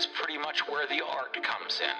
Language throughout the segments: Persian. is pretty much where the art comes in.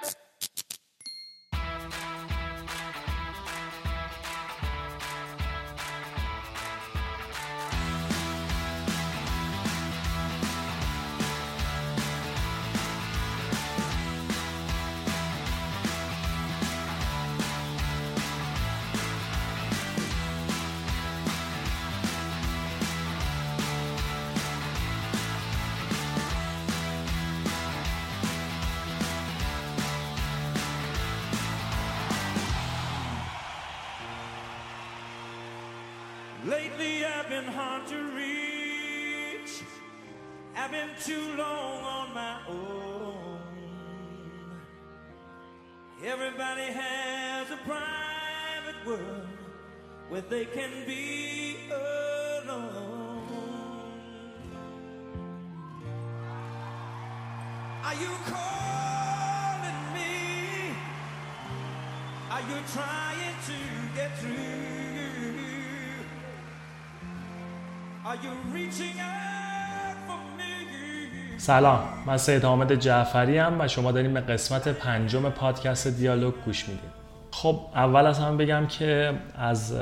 Lately I've been hard to reach. I've been too long on my own. Everybody has a private world where they can be alone. Are you calling me? Are you trying to get through? سلام، من سید احمد جعفری ام و شما داریم به قسمت پنجم پادکست دیالوگ گوش میدیم. خب اول از همه بگم که از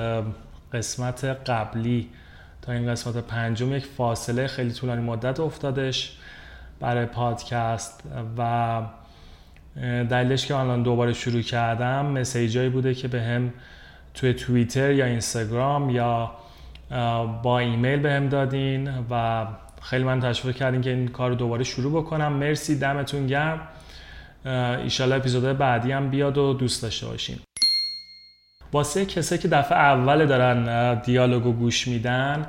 قسمت قبلی تا این قسمت پنجم یک فاصله خیلی طولانی مدت افتادش برای پادکست و دلیلش که الان دوباره شروع کردم مسیجایی بوده که به هم توی توییتر یا اینستاگرام یا با ایمیل بهم دادین و خیلی من تشویق کردین که این کار رو دوباره شروع بکنم. مرسی، دمتون گرم. ان شاءالله اپیزودهای بعدی هم بیاد و دوست داشته باشین. واسه کسایی که دفعه اول دارن دیالوگو گوش میدن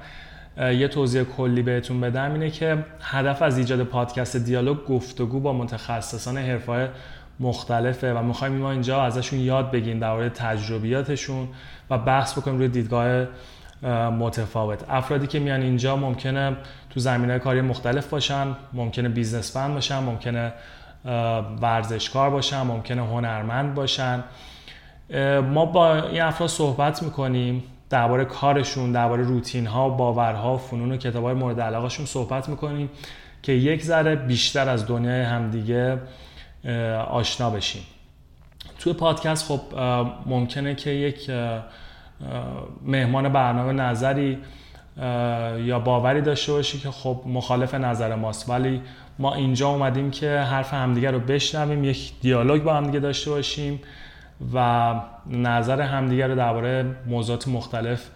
یه توضیح کلی بهتون بدم، اینه که هدف از ایجاد پادکست دیالوگ گفتگو با متخصصان حرفه‌های مختلفه و می‌خوایم ما اینجا ازشون یاد بگیریم در مورد تجربیاتشون و بحث بکنیم روی دیدگاه متفاوت. افرادی که میان اینجا ممکنه تو زمینه کاری مختلف باشن، ممکنه بیزنسمن باشن، ممکنه ورزشکار باشن، ممکنه هنرمند باشن. ما با این افراد صحبت میکنیم، درباره کارشون، درباره روتین ها، باورها، فنون و کتاب‌های مورد علاقه‌شون صحبت میکنیم که یک ذره بیشتر از دنیای همدیگه آشنا بشیم. توی پادکست خب ممکنه که یک مهمان برنامه نظری یا باوری داشته باشی که خب مخالف نظر ماست، ولی ما اینجا اومدیم که حرف همدیگه رو بشنویم، یک دیالوگ با همدیگه داشته باشیم و نظر همدیگه رو درباره موضوعات مختلف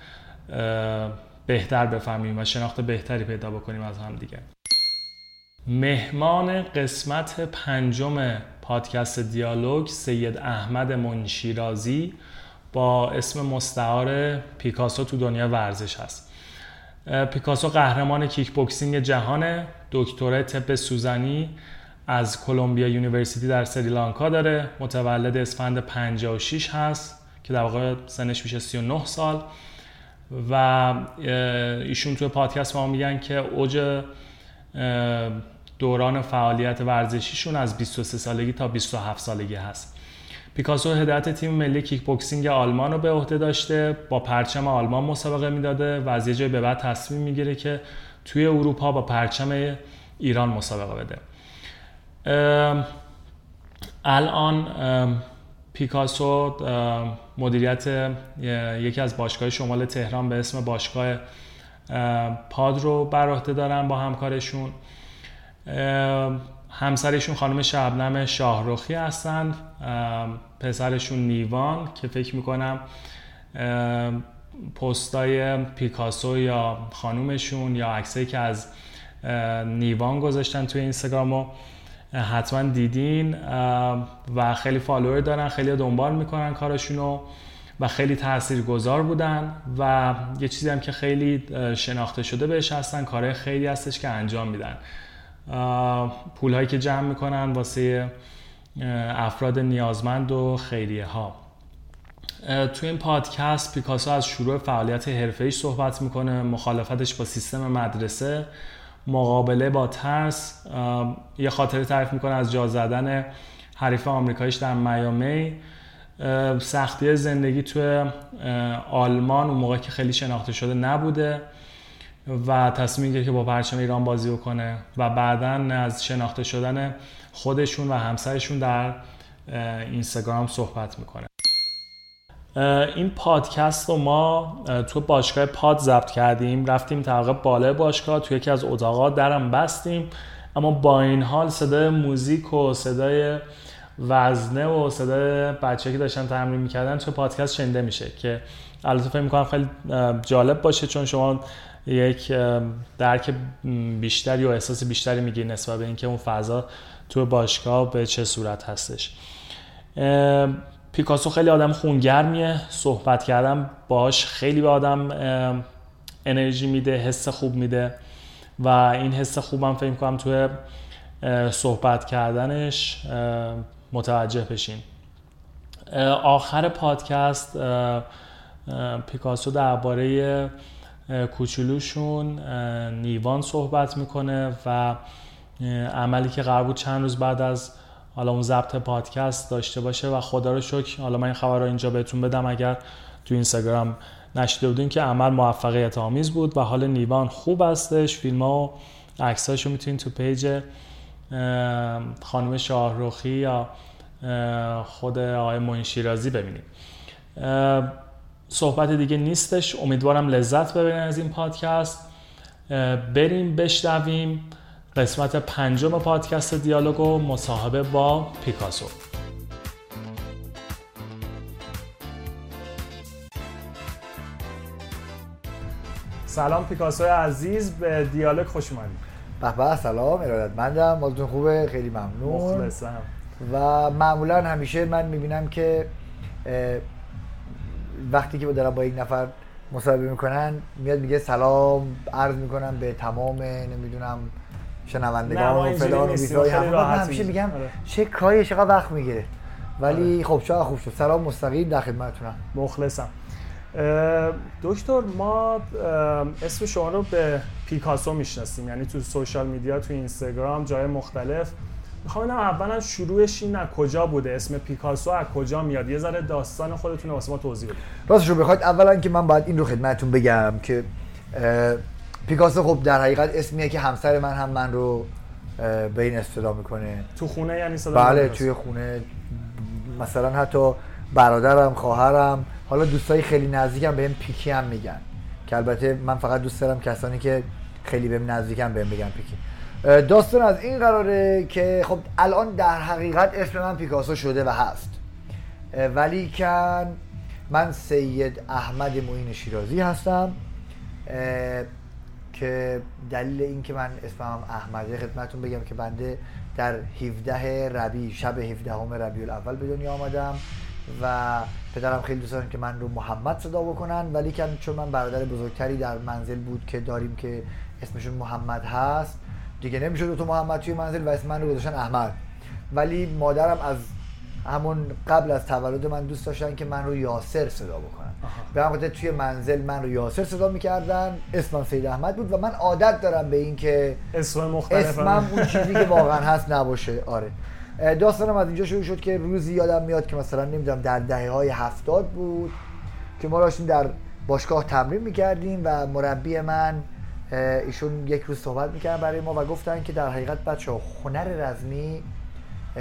بهتر بفهمیم و شناخت بهتری پیدا بکنیم از همدیگه. مهمان قسمت پنجم پادکست دیالوگ سید احمد منشیرازی با اسم مستعار پیکاسو تو دنیا ورزش هست. پیکاسو قهرمان کیک بوکسینگ جهانه، دکترای طب سوزنی از کلومبیا یونیورسیتی در سریلانکا داره، متولد اسفند 56 هست که در واقع سنش میشه 39 سال و ایشون توی پادکست ما میگن که اوج دوران فعالیت ورزشیشون از 23 سالگی تا 27 سالگی هست. پیکاسو هدایت تیم ملی کیک بوکسینگ آلمان رو به عهده داشته، با پرچم آلمان مسابقه میداده و از یه جای به بعد تصمیم میگیره که توی اروپا با پرچم ایران مسابقه بده. الان پیکاسو مدیریت یکی از باشگاه شمال تهران به اسم باشگاه پاد رو بر عهده دارن با همکارشون. همسرشون خانم شبنم شاهروخی هستن، پسرشون نیوان که فکر میکنم پستای پیکاسو یا خانومشون یا عکسایی که از نیوان گذاشتن توی اینستاگرامو حتما دیدین و خیلی فالوور دارن، خیلی دنبال میکنن کارشونو و خیلی تاثیرگذار بودن و یه چیزی هم که خیلی شناخته شده بهش هستن، کارهای خیلی هستش که انجام میدن. پول هایی که جمع میکنن واسه افراد نیازمند و خیریه ها. تو این پادکست پیکاسو از شروع فعالیت حرفه‌ایش صحبت میکنه، مخالفتش با سیستم مدرسه، مقابله با ترس، یه خاطره تعریف میکنه از جا زدن حریف آمریکاییش در میامی، سختی زندگی تو آلمان اون موقع که خیلی شناخته شده نبوده، و تصمیم گرفت که با پرچم ایران بازی کنه و بعداً از شناخته شدن خودشون و همسرشون در اینستاگرام صحبت میکنه. این پادکست رو ما تو باشگاه پاد ضبط کردیم، رفتیم طبقه بالای باشگاه تو یکی از اتاقا درم بستیم، اما با این حال صدای موزیک و صدای وزنه و صدای بچه‌ای که داشتن تمرین میکردن تو پادکست شنیده میشه که البته فکر میکنم خیلی جالب باشه، چون شما یک درک بیشتری و احساس بیشتری میگیری نسبت به اینکه اون فضا تو باشگاه به چه صورت هستش. پیکاسو خیلی آدم خونگرمیه، صحبت کردم باش خیلی به آدم انرژی میده، حس خوب میده و این حس خوبم فکر می‌کنم توی صحبت کردنش متوجه بشین. آخر پادکست پیکاسو درباره کوچولوشون نیوان صحبت میکنه و عملی که قرار بود چند روز بعد از حالا اون ضبط پادکست داشته باشه و خدا رو شکر حالا من این خبر رو اینجا بهتون بدم اگر تو اینستاگرام نشیده بودین که عمل موفقیت آمیز بود و حال نیوان خوب هستش. فیلم ها و عکساش رو میتونین تو پیج خانم شاهروخی یا خود آقای منشیرازی ببینید. صحبت دیگه نیستش، امیدوارم لذت ببرین از این پادکست. بریم بشنویم قسمت 5 پادکست دیالوگ و مصاحبه با پیکاسو. سلام پیکاسو عزیز، به دیالوگ خوش اومدید. به به، سلام، ارادتمندم، حالتون خوبه؟ خیلی ممنون. مخلصم. و معمولا همیشه من میبینم که وقتی که دارم با یک نفر مصاحبه میکنن میاد میگه سلام عرض میکنم به تمام نمیدونم شنوندگان و فلان و بیسای همون، من همیشه میگم چه کاری چقدر وقت میگیره، ولی خب چقدر خوب شد. سلام مستقیم در خدمتتونم. مخلصم. دکتر، ما اسم شما رو به پیکاسو میشناسیم، یعنی تو سوشال میدیا، تو اینستاگرام، جای مختلف. میخوام اینم اولا شروعش این از کجا بوده، اسم پیکاسو از کجا میاد، یه ذره داستان خودتون واسه ما توضیح بدید. راستش رو بخواید اولا که من باید این رو خدمتتون بگم که پیکاسو خب در حقیقت اسمیه که همسر من هم من رو به این استدعا میکنه تو خونه، یعنی صدا. بله، توی خونه مثلا حتی برادرم، خواهرم، حالا دوستای خیلی نزدیکم بهم پیکی هم میگن، که البته من فقط دوست دارم کسانی که خیلی بهم نزدیکم بهم بگن پیکی. داستان از این قراره که خب الان در حقیقت اسم من پیکاسو شده و هست، ولی که من سید احمد منشیرازی هستم که دلیل این که من اسمم احمده خدمتون بگم که بنده در 17 ربیع، شب 17 ربیع الاول به دنیا آمدم و پدرم خیلی دوست داشتن که من رو محمد صدا بکنن، ولی که چون من برادر بزرگتری در منزل بود که داریم که اسمشون محمد هست دیگه نمیشد دو تا محمد توی منزل و اسم من رو گذاشتن احمد. ولی مادرم از همون قبل از تولد من دوست داشتن که من رو یاسر صدا بکنن، به همین خاطر توی منزل من رو یاسر صدا میکردن. اسمم سید احمد بود و من عادت دارم به این که اسمم اون چیزی که واقعا هست نباشه. آره، داستانم از اینجا شروع شد که روزی یادم میاد که مثلا نمیدونم در دهه‌های 70 بود که ما داشتیم در باشگاه تمرین میکردیم و مربی من ایشون یک روز صحبت میکردن برای ما و گفتن که در حقیقت بچه‌ها هنر رزمی،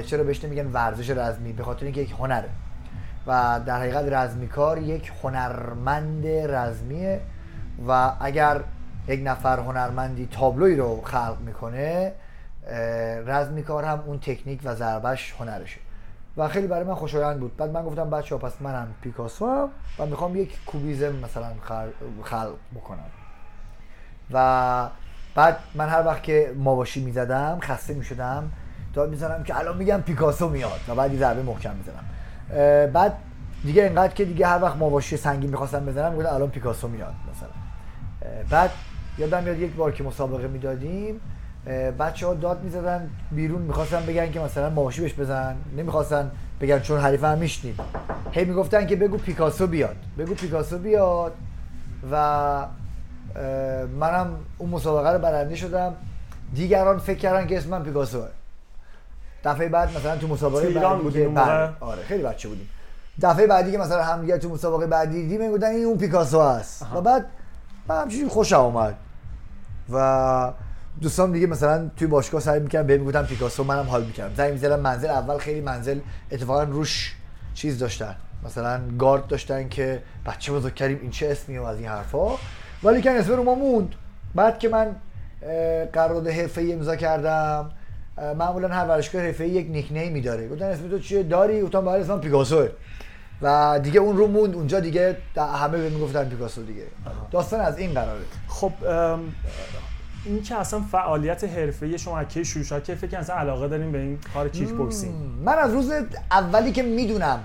چرا بهش نمیگن ورزش رزمی؟ به خاطر اینکه یک هنره و در حقیقت رزمیکار یک هنرمند رزمیه و اگر یک نفر هنرمندی تابلوی رو خلق میکنه، رزمیکار هم اون تکنیک و ضربش هنرشه و خیلی برای من خوشایند بود. بعد من گفتم بچه‌ها پس منم پیکاسوام و میخوام یک کوبیزم مثلا خلق بکنم. و بعد من هر وقت که ماواشی میزدم خسته میشدم داد میزنم که الان میگم پیکاسو میاد و بعد یه ضربه محکم میزنم. بعد دیگه اینقدر که دیگه هر وقت ماواشی سنگین میخواستم بزنم میگفتم الان پیکاسو میاد مثلا. بعد یادم میاد یک بار که مسابقه میدادیم بچه‌ها داد میزدن بیرون میخواستن بگن که مثلا ماواشی بهش بزن، نمیخواستن بگن چون حریف هم میشنید، هی میگفتن که بگو پیکاسو بیاد، بگو پیکاسو بیاد. و منم اون مسابقه رو برنده شدم. دیگران فکر کردن که اسمم پیکاسوه. دفعه بعد مثلا تو مسابقه ایران بودیم، آره خیلی بچه بودیم، دفعه بعدی که مثلا همدیگه تو مسابقه بعدی دیدیم میگفتن این اون پیکاسو است و بعد من همچین خوشم اومد و دوستام دیگه مثلا توی باشگاه سر می‌کردم بهم میگفتن پیکاسو، منم حال می‌کردم، زنگ می‌زدم منزل اول، خیلی منزل اتفاقا روش چیز داشتن، مثلا گارد داشتن که بچه بزرگتریم این چه اسمی و از این حرفا، ولی که اسم رو ما موند. بعد که من قرارداد حرفه‌ای امضا کردم، معمولا هر ورزشکار حرفه‌ای یک نیکنیمی داره، گفتن اسم تو چیه داری؟ گفتم برای اسمم پیکاسوئه و دیگه اون رو موند اونجا، دیگه همه بهم میگفتن پیکاسو دیگه. داستان از این قراره. خب این که اصلا فعالیت حرفه‌ای شما کی شروع شد؟ که فکر اصلا علاقه دارین به این کار کیک بوکسینگ؟ من از روز اولی که میدونم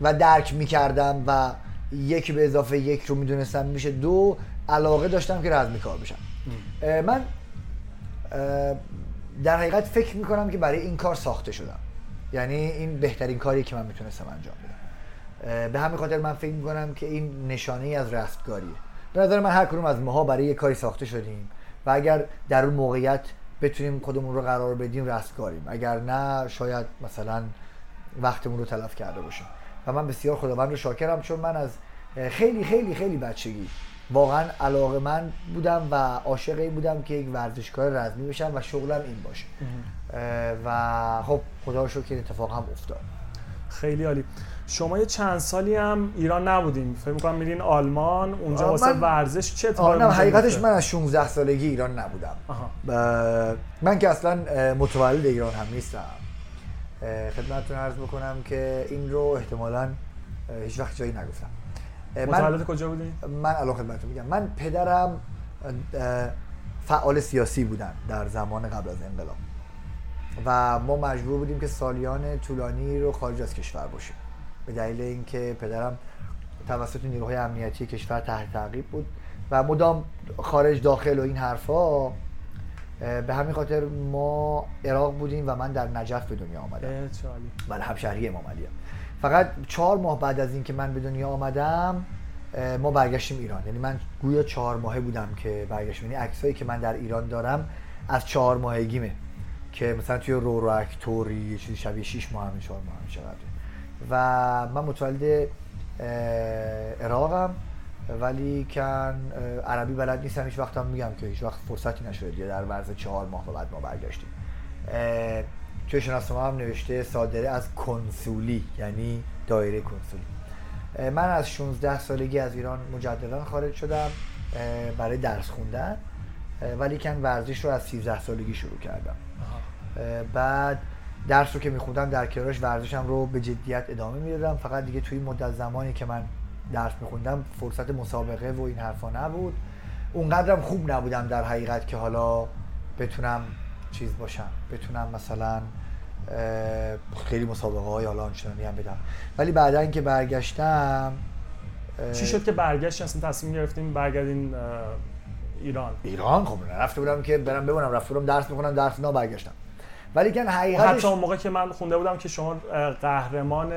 و درک میکردم و یک به اضافه یک رو میدونستم میشه دو، علاقه داشتم که رزمی کار بشم. من در حقیقت فکر میکنم که برای این کار ساخته شدم، یعنی این بهترین کاری که من میتونستم انجام بدم. به همین خاطر من فکر میکنم که این نشانه‌ای از رستگاریه. به نظر من هر کدوم از ماها برای یک کاری ساخته شدیم و اگر در اون موقعیت بتونیم خودمون رو قرار بدیم رستگاریم، اگر نه شاید مثلا وقتمون رو تلف کرده باشیم. و من بسیار خداوند رو شاکرم، چون من از خیلی خیلی خیلی بچگی واقعا علاقه‌مند بودم و عاشق این بودم که یک ورزشکار رزمی بشم و شغلم این باشه و خب خدا رو شکر اتفاق هم افتاد. خیلی عالی. شما یه چند سالی هم ایران نبودیم، فکر می‌کنم میرین آلمان، اونجا واسه ورزش چه اتفاقی افتاد؟ حقیقتش من از 16 سالگی ایران نبودم. من که اصلا متولد ایران هم نیستم. خدمتتون عرض بکنم که این رو احتمالاً هیچ وقت جایی نگفتم. متولد کجا بودی؟ من الان خدمتتون میگم. من پدرم فعال سیاسی بودن در زمان قبل از انقلاب و ما مجبور بودیم که سالیان طولانی رو خارج از کشور باشیم به دلیل اینکه پدرم توسط نیروهای امنیتی کشور تحت تعقیب بود و مدام خارج داخل و این حرفا. به همین خاطر ما عراق بودیم و من در نجف به دنیا آمدم. من همشهری امام علی. فقط 4 ماه بعد از اینکه من به دنیا آمدم ما برگشتیم ایران، یعنی من گویا 4 ماهه بودم که برگشتم. یعنی عکسایی که من در ایران دارم از 4 ماهگیمه که مثلا توی رو اکتوری یه چیزی شبیه 6 ماه همین 4 ماه همین شده. و من متولد عراقم ولی کن عربی بلد نیستم، هیچ وقت هم میگم که هیچ وقت فرصتی نشد یا در ورز 4 ماه و بعد ما برگشتیم. توی شناسنامه هم نوشته صادره از کنسولی، یعنی دایره کنسولی. من از 16 سالگی از ایران مجددا خارج شدم برای درس خوندن، ولی کن ورزش رو از 13 سالگی شروع کردم. بعد درس رو که میخوندم در کنارش ورزشم رو به جدیت ادامه میدادم، فقط دیگه توی مدت زمانی که من درس میخوندم فرصت مسابقه و این حرفا نبود. اونقدرم خوب نبودم در حقیقت که حالا بتونم چیز باشم، بتونم مثلا خیلی مسابقه های حالا آنچنانی هم بدم. ولی بعدن که برگشتم چی شد که برگشتین؟ اصلا تصمیم گرفتین برگردین ایران؟ خب رفته بودم که برم بمونم، رفته بودم درس میخونم، درس نه برگشتم. ولی کن حقیقتش حتی اون موقع که من خونده بودم که شما قهرمان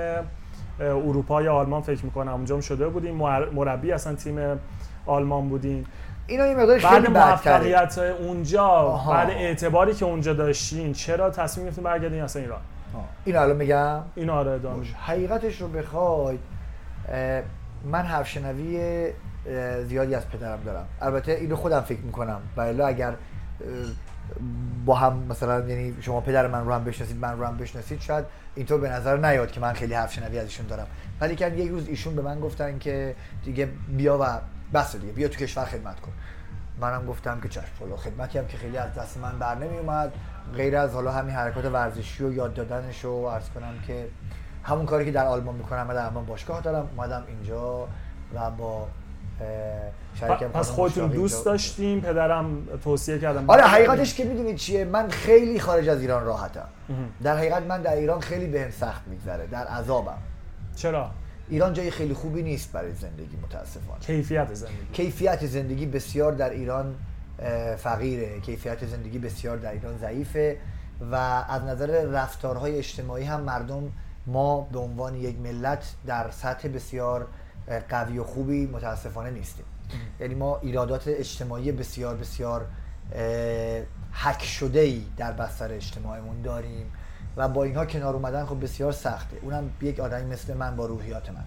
اروپا یا آلمان فکر میکنم اونجا هم شده بودین، مربی اصلا تیم آلمان بودین. اینا یه مقدار خیلی موفقیت اونجا بعد اعتباری که اونجا داشتین چرا تصمیم گرفتین برگردین اصلا ایران؟ اینو الان میگم، اینو آره ادامه. حقیقتش رو بخواید من حرف شنوی زیادی از پدرم دارم، البته اینو خودم فکر میکنم و الا اگر با هم مثلا یعنی شما پدر من رو هم بشناسید من رو هم بشناسید شاید اینطور به نظر نیاد که من خیلی حرف شنوی از ایشون دارم، ولی که یک روز ایشون به من گفتن که دیگه بیا و بس دیگه بیا تو کشور خدمت کن. منم گفتم که چشم، حالا خدمتی هم که خیلی از دست من بر نمی اومد غیر از حالا همین حرکات ورزشی و یاد دادنش و عرض کنم که همون کاری که در آلمان میکنم و در آلمان باشگاه دارم اومدم اینجا و با پس خودتون دوست داشتیم، پدرم توصیه کردم. آره حقیقتش که میدونید چیه، من خیلی خارج از ایران راحتم. در حقیقت من در ایران خیلی بهم سخت میگذره، در عذابم. چرا؟ ایران جای خیلی خوبی نیست برای زندگی متاسفانه. کیفیت زندگی بسیار در ایران فقیره، کیفیت زندگی بسیار در ایران ضعیفه و از نظر رفتارهای اجتماعی هم مردم ما به عنوان یک ملت در سطح بسیار قوی و خوبی متاسفانه نیستیم. یعنی ما ایرادات اجتماعی بسیار بسیار حک شده‌ای در بستر اجتماعمون داریم و با اینها کنار اومدن خب بسیار سخته، اونم یک آدمی مثل من با روحیات من.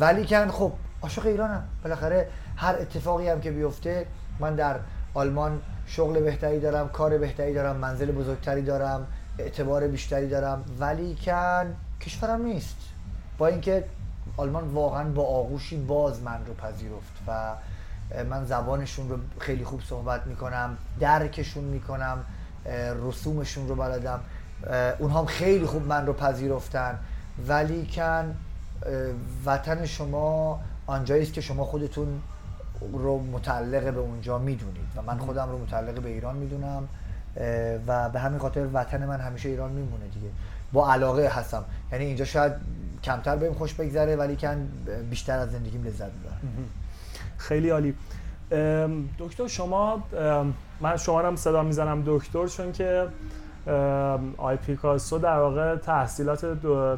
ولی کن خب عاشق ایرانم، بالاخره هر اتفاقی هم که بیفته من در آلمان شغل بهتری دارم، کار بهتری دارم، منزل بزرگتری دارم، اعتبار بیشتری دارم، ولی کن کشورم نیست. با اینکه آلمان واقعا با آغوشی باز من رو پذیرفت و من زبانشون رو خیلی خوب صحبت میکنم، درکشون میکنم، رسومشون رو بلدم، اونها هم خیلی خوب من رو پذیرفتن، ولی کن وطن شما آنجاییست که شما خودتون رو متعلق به اونجا میدونید و من خودم رو متعلق به ایران میدونم و به همین خاطر وطن من همیشه ایران میمونه دیگه. با علاقه هستم، یعنی اینجا شاید کمتر بهم خوش بگذره ولی کن بیشتر از زندگیم لذت میبرم. خیلی عالی. دکتر شما، من شما رو هم صدا میزنم دکتر چون که آی پیکاسو در واقع تحصیلات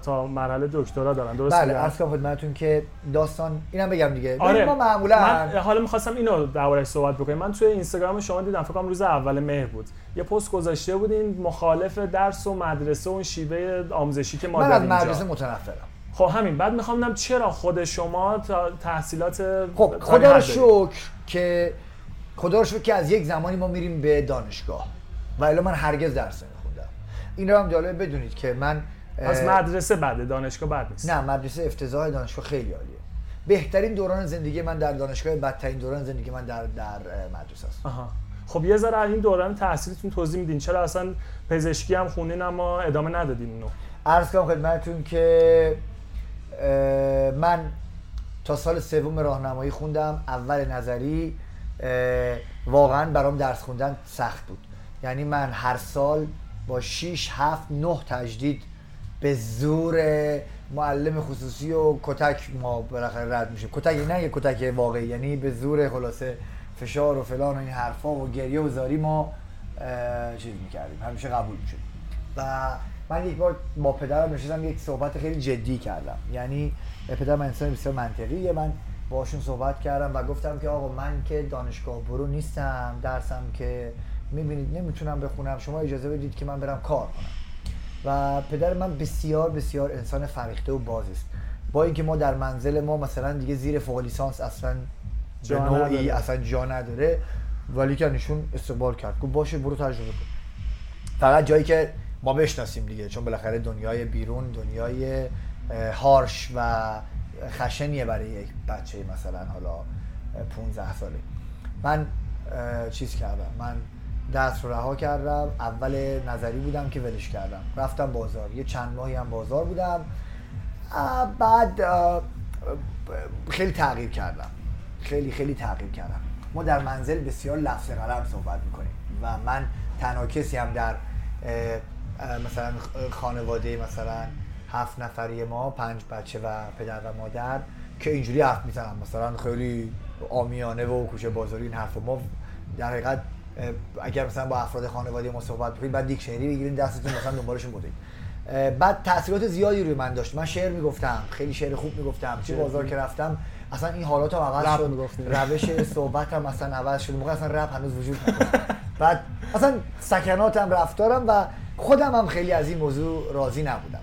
تا مرحله دکترا دارن، درست؟ بله، عرض کنم خدمتتون که داستان اینم بگم دیگه. آره. ما معمولا من حالا می‌خواستم اینو دربارش صحبت بکنیم. من توی اینستاگرام شما دیدم، فکر کنم روز اول مهر بود، یه پست گذاشته بودین مخالف درس و مدرسه و اون شیوه آموزشی که ما داریم. من از مدرسه متنفرم. خب همین، بعد می‌خوام بدونم چرا خود شما تحصیلات خدا رو شکر که از یک زمانی ما میریم به دانشگاه و الا من هرگز درس نمیخوندم. این رو هم جالبه بدونید که من از مدرسه بعد دانشگاه بعد نیست. نه، مدرسه افتضاح، دانشگاه خیلی عالیه. بهترین دوران زندگی من در دانشگاه، بدترین دوران زندگی من در مدرسه است. آها. خب یه ذره این دوران تحصیلتون توضیح میدین، چرا اصلا پزشکی هم خوندین اما ادامه ندادین اونو؟ عرض کنم خدمتتون که من تا سال سوم راهنمایی خوندم، اول نظری. واقعا برام درس خوندن سخت بود، یعنی من هر سال با 6 7 9 تجدید به زور معلم خصوصی و کتک ما بالاخره رد میشیم. کتک نه یک کتک واقعی، یعنی به زور، خلاصه فشار و فلان و این حرفا و گریه و زاری ما چیز میکردیم، همیشه قبول میشد. و من یک بار با پدرم نشستم یک صحبت خیلی جدی کردم، یعنی پدرم انسان بسیار منطقیه، من باشون صحبت کردم و گفتم که آقا من که دانشگاه برو نیستم، درسم که میبینید نمیتونم بخونم، شما اجازه بدید که من برم کار کنم. و پدر من بسیار بسیار انسان فریخته و باز است، با اینکه ما در منزل ما مثلا دیگه زیر فوق لیسانس اصلا جنایی اصلا جا نداره، ولی که نشون استقبال کرد، گفت باشه برو تجربه کن، فقط جایی که ما بشناسیم دیگه، چون بالاخره دنیای بیرون دنیای هارش و خشنیه برای یک بچه مثلا حالا 15 ساله. من چیز کردم، من درس رو رها کردم، اول نظری بودم که ولش کردم، رفتم بازار، یه چند ماهی هم بازار بودم، بعد خیلی تغییر کردم، خیلی تغییر کردم. ما در منزل بسیار لفظ قلم صحبت میکنیم و من تنها کسی هم در مثلا خانواده مثلا 7 نفری ما، 5 بچه و پدر و مادر، که اینجوری حرف میزنم مثلا خیلی عامیانه و کوچه بازاری این حرف. ما در حقیقت اگر مثلا با افراد خانواده ما صحبت بکنید بعد دیکشنری بگیرین دستتون مثلا دنبالشون بودید. بعد تاثیرات زیادی روی من داشت، من شعر میگفتم، خیلی شعر خوب میگفتم، چه بازار که رفتم اصلا این حالاتم عوض شد، روش صحبتم اصلا عوض شد، موقع اصلا رپ هنوز وجود نداشت، بعد اصلا سکناتم، رفتارم و خودم هم خیلی از این موضوع راضی نبودم.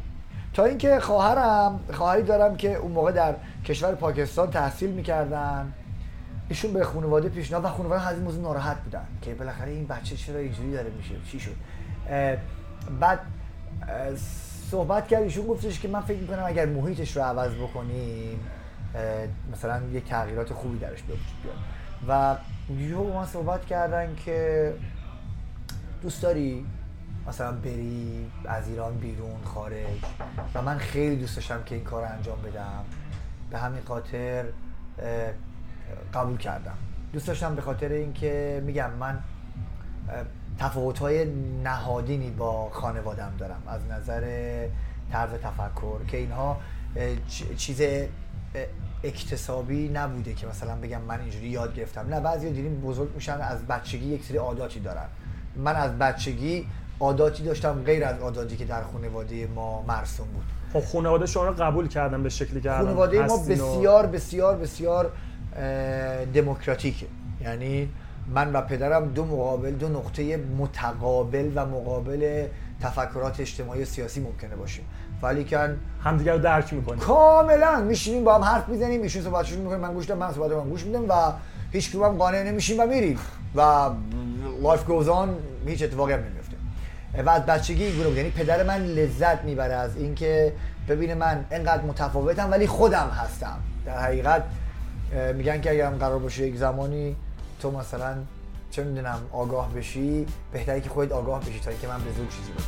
تا اینکه خواهری دارم که اون موقع در کشور پاکستان تحصیل می‌کردن، ایشون به خانواده پیشنهاد و خانواده از این موضوع ناراحت بودن که بالاخره این بچه چرا اینجوری داره میشه، چی شد. بعد صحبت کرد، ایشون گفتش که من فکر می‌کنم اگر محیطش رو عوض بکنیم مثلا یک تغییرات خوبی درش به وجود بیاد. و یهو با من صحبت کردن که دوست داری مثلا بری از ایران بیرون خارج، و من خیلی دوست داشتم که این کار رو انجام بدم، به همین خاطر قبول کردم. دوست داشتم به خاطر اینکه میگم من تفاوت‌های نهادینی با خانواده‌ام دارم از نظر طرز تفکر، که اینها چیز اکتسابی نبوده که مثلا بگم من اینجوری یاد گرفتم، نه، بعضی دیدیم بزرگ میشن از بچگی یک سری عاداتی دارن. من از بچگی عاداتی داشتم غیر از عاداتی که در خانواده ما مرسوم بود. خب خانواده شما رو قبول کردم به شکلی که خانواده ما بسیار بسیار بسیار دموکراتیکه، یعنی من و پدرم دو نقطه متقابل و مقابل تفکرات اجتماعی و سیاسی ممکنه باشیم، ولی کن همدیگر رو درک میکنیم، کاملا میشینیم با هم حرف میزنیم، ایشون صحبتشون میکنه، من گوش میدم، من صحبت اون گوش میدم، و هیچ کدوم قانع نمیشیم و میریم و لایف گوز آن، هیچ اتفاقی هم نمیفته. و از بچگی این گونه بود، یعنی پدر من لذت میبره از اینکه ببینه من اینقدر متفاوتم ولی خودم هستم. در حقیقت میگن که اگرم قرار باشه یک زمانی تو مثلا چه میدونم آگاه بشی، بهتره که خودت آگاه بشی تا اینکه من به زور چیزی بگم.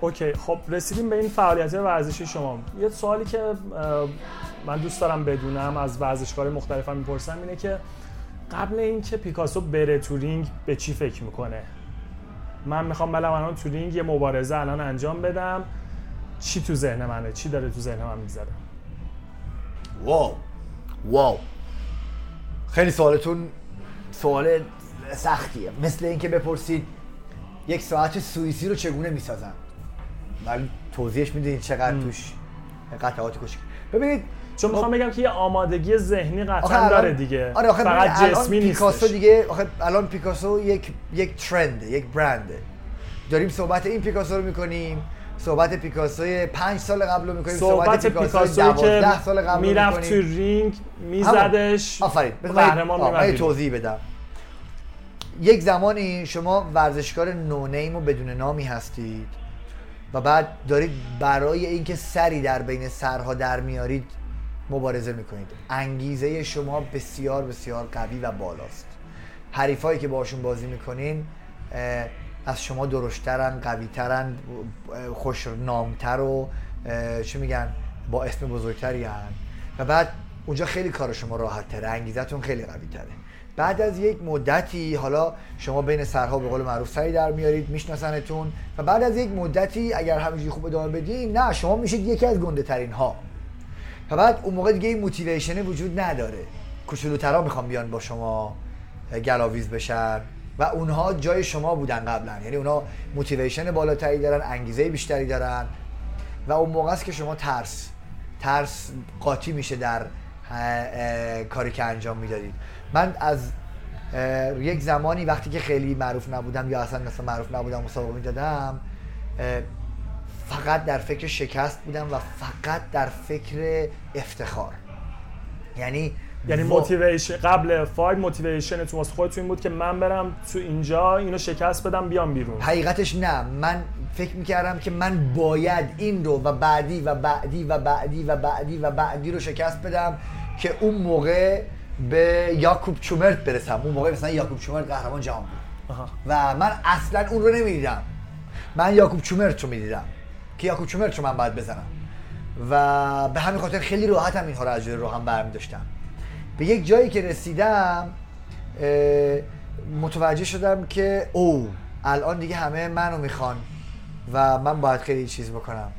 اوکی، خب رسیدیم به این فعالیت‌های ورزشی شما. یه سوالی که من دوست دارم بدونم از ورزشکارهای مختلفم میپرسم اینه که قبل اینکه پیکاسو بره تو رینگ به چی فکر میکنه؟ من میخوام بلم الان تو رینگ یه مبارزه الان انجام بدم، چی تو ذهن منه؟ چی داره تو ذهن من میذاره؟ واو خیلی سوالتون سوال سختیه، مثل اینکه بپرسید یک ساعت سوئیسی رو چگونه میسازن؟ ولی توضیحش میدین چقدر توش قطعات کوچیک. ببینید چون میخوام بگم که یه آمادگی ذهنی قطعا داره دیگه، فقط جسمی نیست. پیکاسو دیگه آخه الان پیکاسو یک ترند، یک برند. داریم صحبت این پیکاسو رو میکنیم، صحبت پیکاسوی 5 سال قبل رو میکنیم، صحبت پیکاسوی 12 سال قبل رو میکنیم. میرفت تو رینگ میزدش، آفرین، قهرمان می‌شد. من توضیح بدم. یک زمانی شما ورزشکار نو نیم و بدون نامی هستید و بعد دارید برای اینکه سری در بین سرها در میارید مبارزه میکنید. انگیزه شما بسیار بسیار قوی و بالاست. حریفایی که باشون بازی میکنین از شما درشترن، قویترن، خوشنامتر و چی میگن با اسم بزرگتری هن و بعد اونجا خیلی کار شما راحت تره، انگیزتون خیلی قوی تره. بعد از یک مدتی حالا شما بین سرها به قول معروف سری در میارید، میشناسنتون و بعد از یک مدتی اگر همینجوری خوب ادامه بدید نه شما میشید یکی از گنده ترین ها و بعد اون موقع دیگه این موتیویشن وجود نداره. کوچولوترا میخوام بیان با شما گلاویز بشن و اونها جای شما بودن قبلا، یعنی اونها موتیویشن بالاتری دارن، انگیزه بیشتری دارن و اون موقع است که شما ترس قاطی میشه در کاری که انجام میدادید. من از یک زمانی وقتی که خیلی معروف نبودم یا اصلا معروف نبودم مسابقه میدادم، فقط در فکر شکست بودم و فقط در فکر افتخار. یعنی موتیویشن قبل فایت، موتیویشن تو واسه خودت این بود که من برم تو اینجا اینو شکست بدم بیام بیرون. حقیقتش نه، من فکر میکردم که من باید این رو و بعدی رو شکست بدم که اون موقع به یاکوب چومرت برسم. اون موقع مثلا یاکوب چومرت قهرمان جهان بود و من اصلا اون رو نمیدیدم، من یاکوب چومرت رو میدیدم که یاکوب چومرت رو من باید بزنم و به همین خاطر خیلی راحت هم اینها رو از جلوی رو هم برمی داشتم. به یک جایی که رسیدم متوجه شدم که او الان دیگه همه منو میخوان و من باید خیلی چیز بکنم،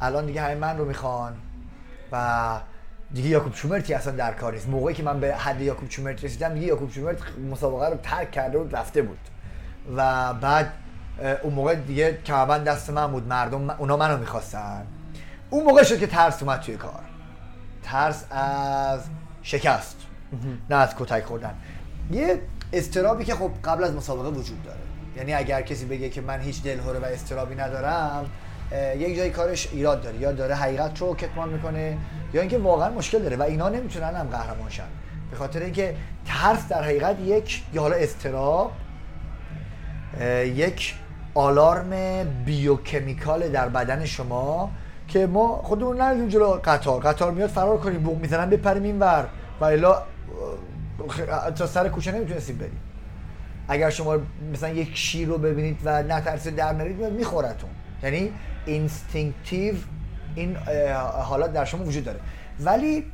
الان دیگه همه من رو میخوان و دیگه یاکوب چومرتی اصلا در کار نیست. موقعی که من به حد یاکوب چومرت رسیدم دیگه یاکوب چومرت مسابقه رو ترک کرده و رفته بود و بعد اون موقع دیگه کمربند دست من بود، مردم اونا منو میخواستن. اون موقع شد که ترس اومد توی کار، ترس از شکست نه از کتک خوردن. یه اضطرابی که خب قبل از مسابقه وجود داره، یعنی اگر کسی بگه که من هیچ دلهره و اضطرابی ندارم، یک جایی کارش ایراد داره، یا داره حقیقت رو کتمان میکنه یا اینکه واقعا مشکل داره و اینا نمیتونن هم قهرمان شن به خاطر اینکه ترس در حقیقت یک یا حالا اضطراب، یک آلارم بیوکمیکال در بدن شما که ما خودمون نمیدونیم جلو قطار میاد فرار کنیم، بوق میزنن بپریم اینور و الا تا سر کوچه نمیتونستیم بریم. اگر شما مثلا یک شیر رو ببینید و نترسید در نرید میخورتون، یعنی اینستینکتیو این حالات در شما وجود داره. ولی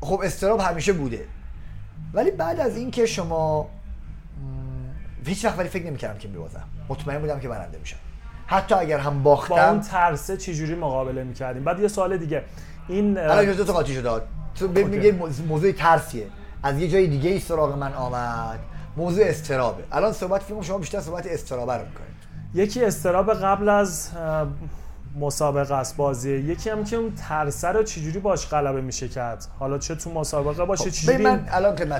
خب استراب همیشه بوده، ولی بعد از این که شما هیچ وقت ولی فکر نمی‌کردم که می‌بازم، مطمئن بودم که برنده میشم حتی اگر هم باختم. با اون ترسه چجوری مقابله میکردیم؟ بعد یه سوال دیگه، این الان یه تو قاطی شد، تو میگه موضوع ترسیه، از یه جای دیگه ای سراغ من آمد، موضوع استرابه. الان صحبت فیلم شما بیشتر صحبت استرابه رو میکنید. یکی استراب قبل از مسابقه است بازیه، یکی هم که اون ترسه رو چجوری باش غلبه میشه کرد، حالا چه تو مسابقه باشه چجوری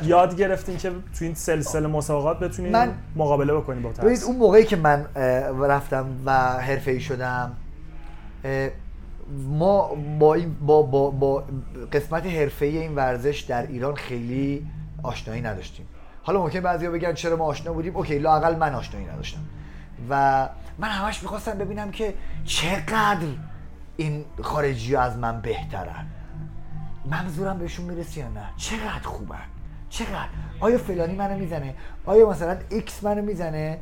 یاد گرفتین که تو این سلسله مسابقات بتونین مقابله بکنین با ترس؟ اون موقعی که من رفتم و حرفه‌ای شدم، ما با قسمت حرفه‌ای این ورزش در ایران خیلی آشنایی نداشتیم. حالا ممکنه بعضیا بگن چرا ما آشنا بودیم، اوکی، لااقل من آشنایی نداشتم و من همش میخواستم ببینم که چقدر این خارجی از من بهترن، منظورم بهشون میرسی یا نه، چقدر خوبن، چقدر، آیا فلانی منو میزنه، آیا مثلا ایکس منو میزنه،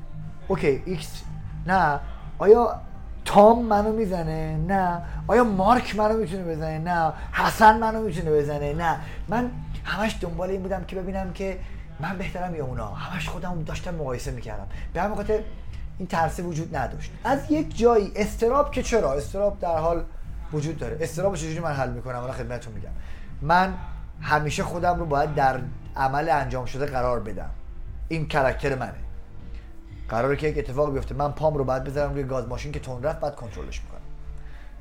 اوکی ایکس نه، آیا تام منو میزنه، نه، آیا مارک منو میتونه بزنه، نه، حسن منو میتونه بزنه، نه. من همش دنبال این بودم که ببینم که من بهترم یا اونا، همش خودم داشتم مقایسه میکردم. به همین خاطر این ترس وجود نداشت. از یک جایی استراب که چرا استراب در حال وجود داره، استراب چجوری من حل میکنم الان خدمتتون میگم. من همیشه خودم رو باید در عمل انجام شده قرار بدم، این کاراکتر منه. قراره که یک اتفاق بیفته، من پام رو باید بذارم روی گاز ماشین که تند رفت، بعد کنترلش میکنم.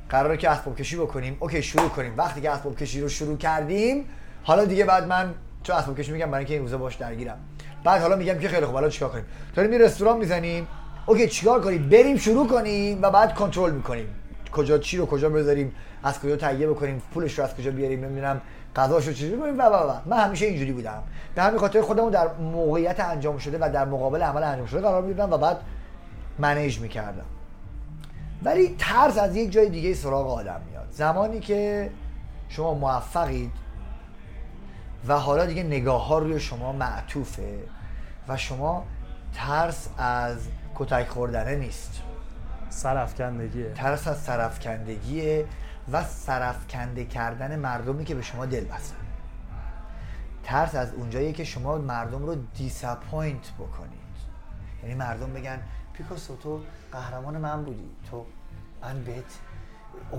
قراره که اسباب کشی بکنیم، اوکی شروع کنیم. وقتی که اسباب کشی رو شروع کردیم، حالا دیگه بعد من چون اسباب کشی میگم برای اینکه این روزا باش درگیرم، بعد حالا میگم که خیلی خوب حالا چیکار کنیم، داریم میریم رستوران میزنیم، اوکی چیکار کنیم، بریم شروع کنیم و بعد کنترل میکنیم، کجا چی رو کجا بذاریم، از کجا تهیه بکنیم، پولش رو از کجا بیاریم، نمیدونم غذاشو چجوری کنیم و. من همیشه اینجوری بودم، به همین خاطر خودمو در موقعیت انجام شده و در مقابل عمل انجام شده قرار میدادم و بعد منیج میکردم. ولی ترس از یک جای دیگه سراغ آدم میاد، زمانی که شما موفقید و حالا دیگه نگاه ها روی شما معطوفه و شما ترس از کتک خوردنه نیست، سرافکندگیه. ترس از سرافکندگیه و سرافکنده کردن مردمی که به شما دل بستن. ترس از اونجاییه که شما مردم رو دیساپوینت بکنید، یعنی مردم بگن پیکاسو تو قهرمان من بودی، تو من بهت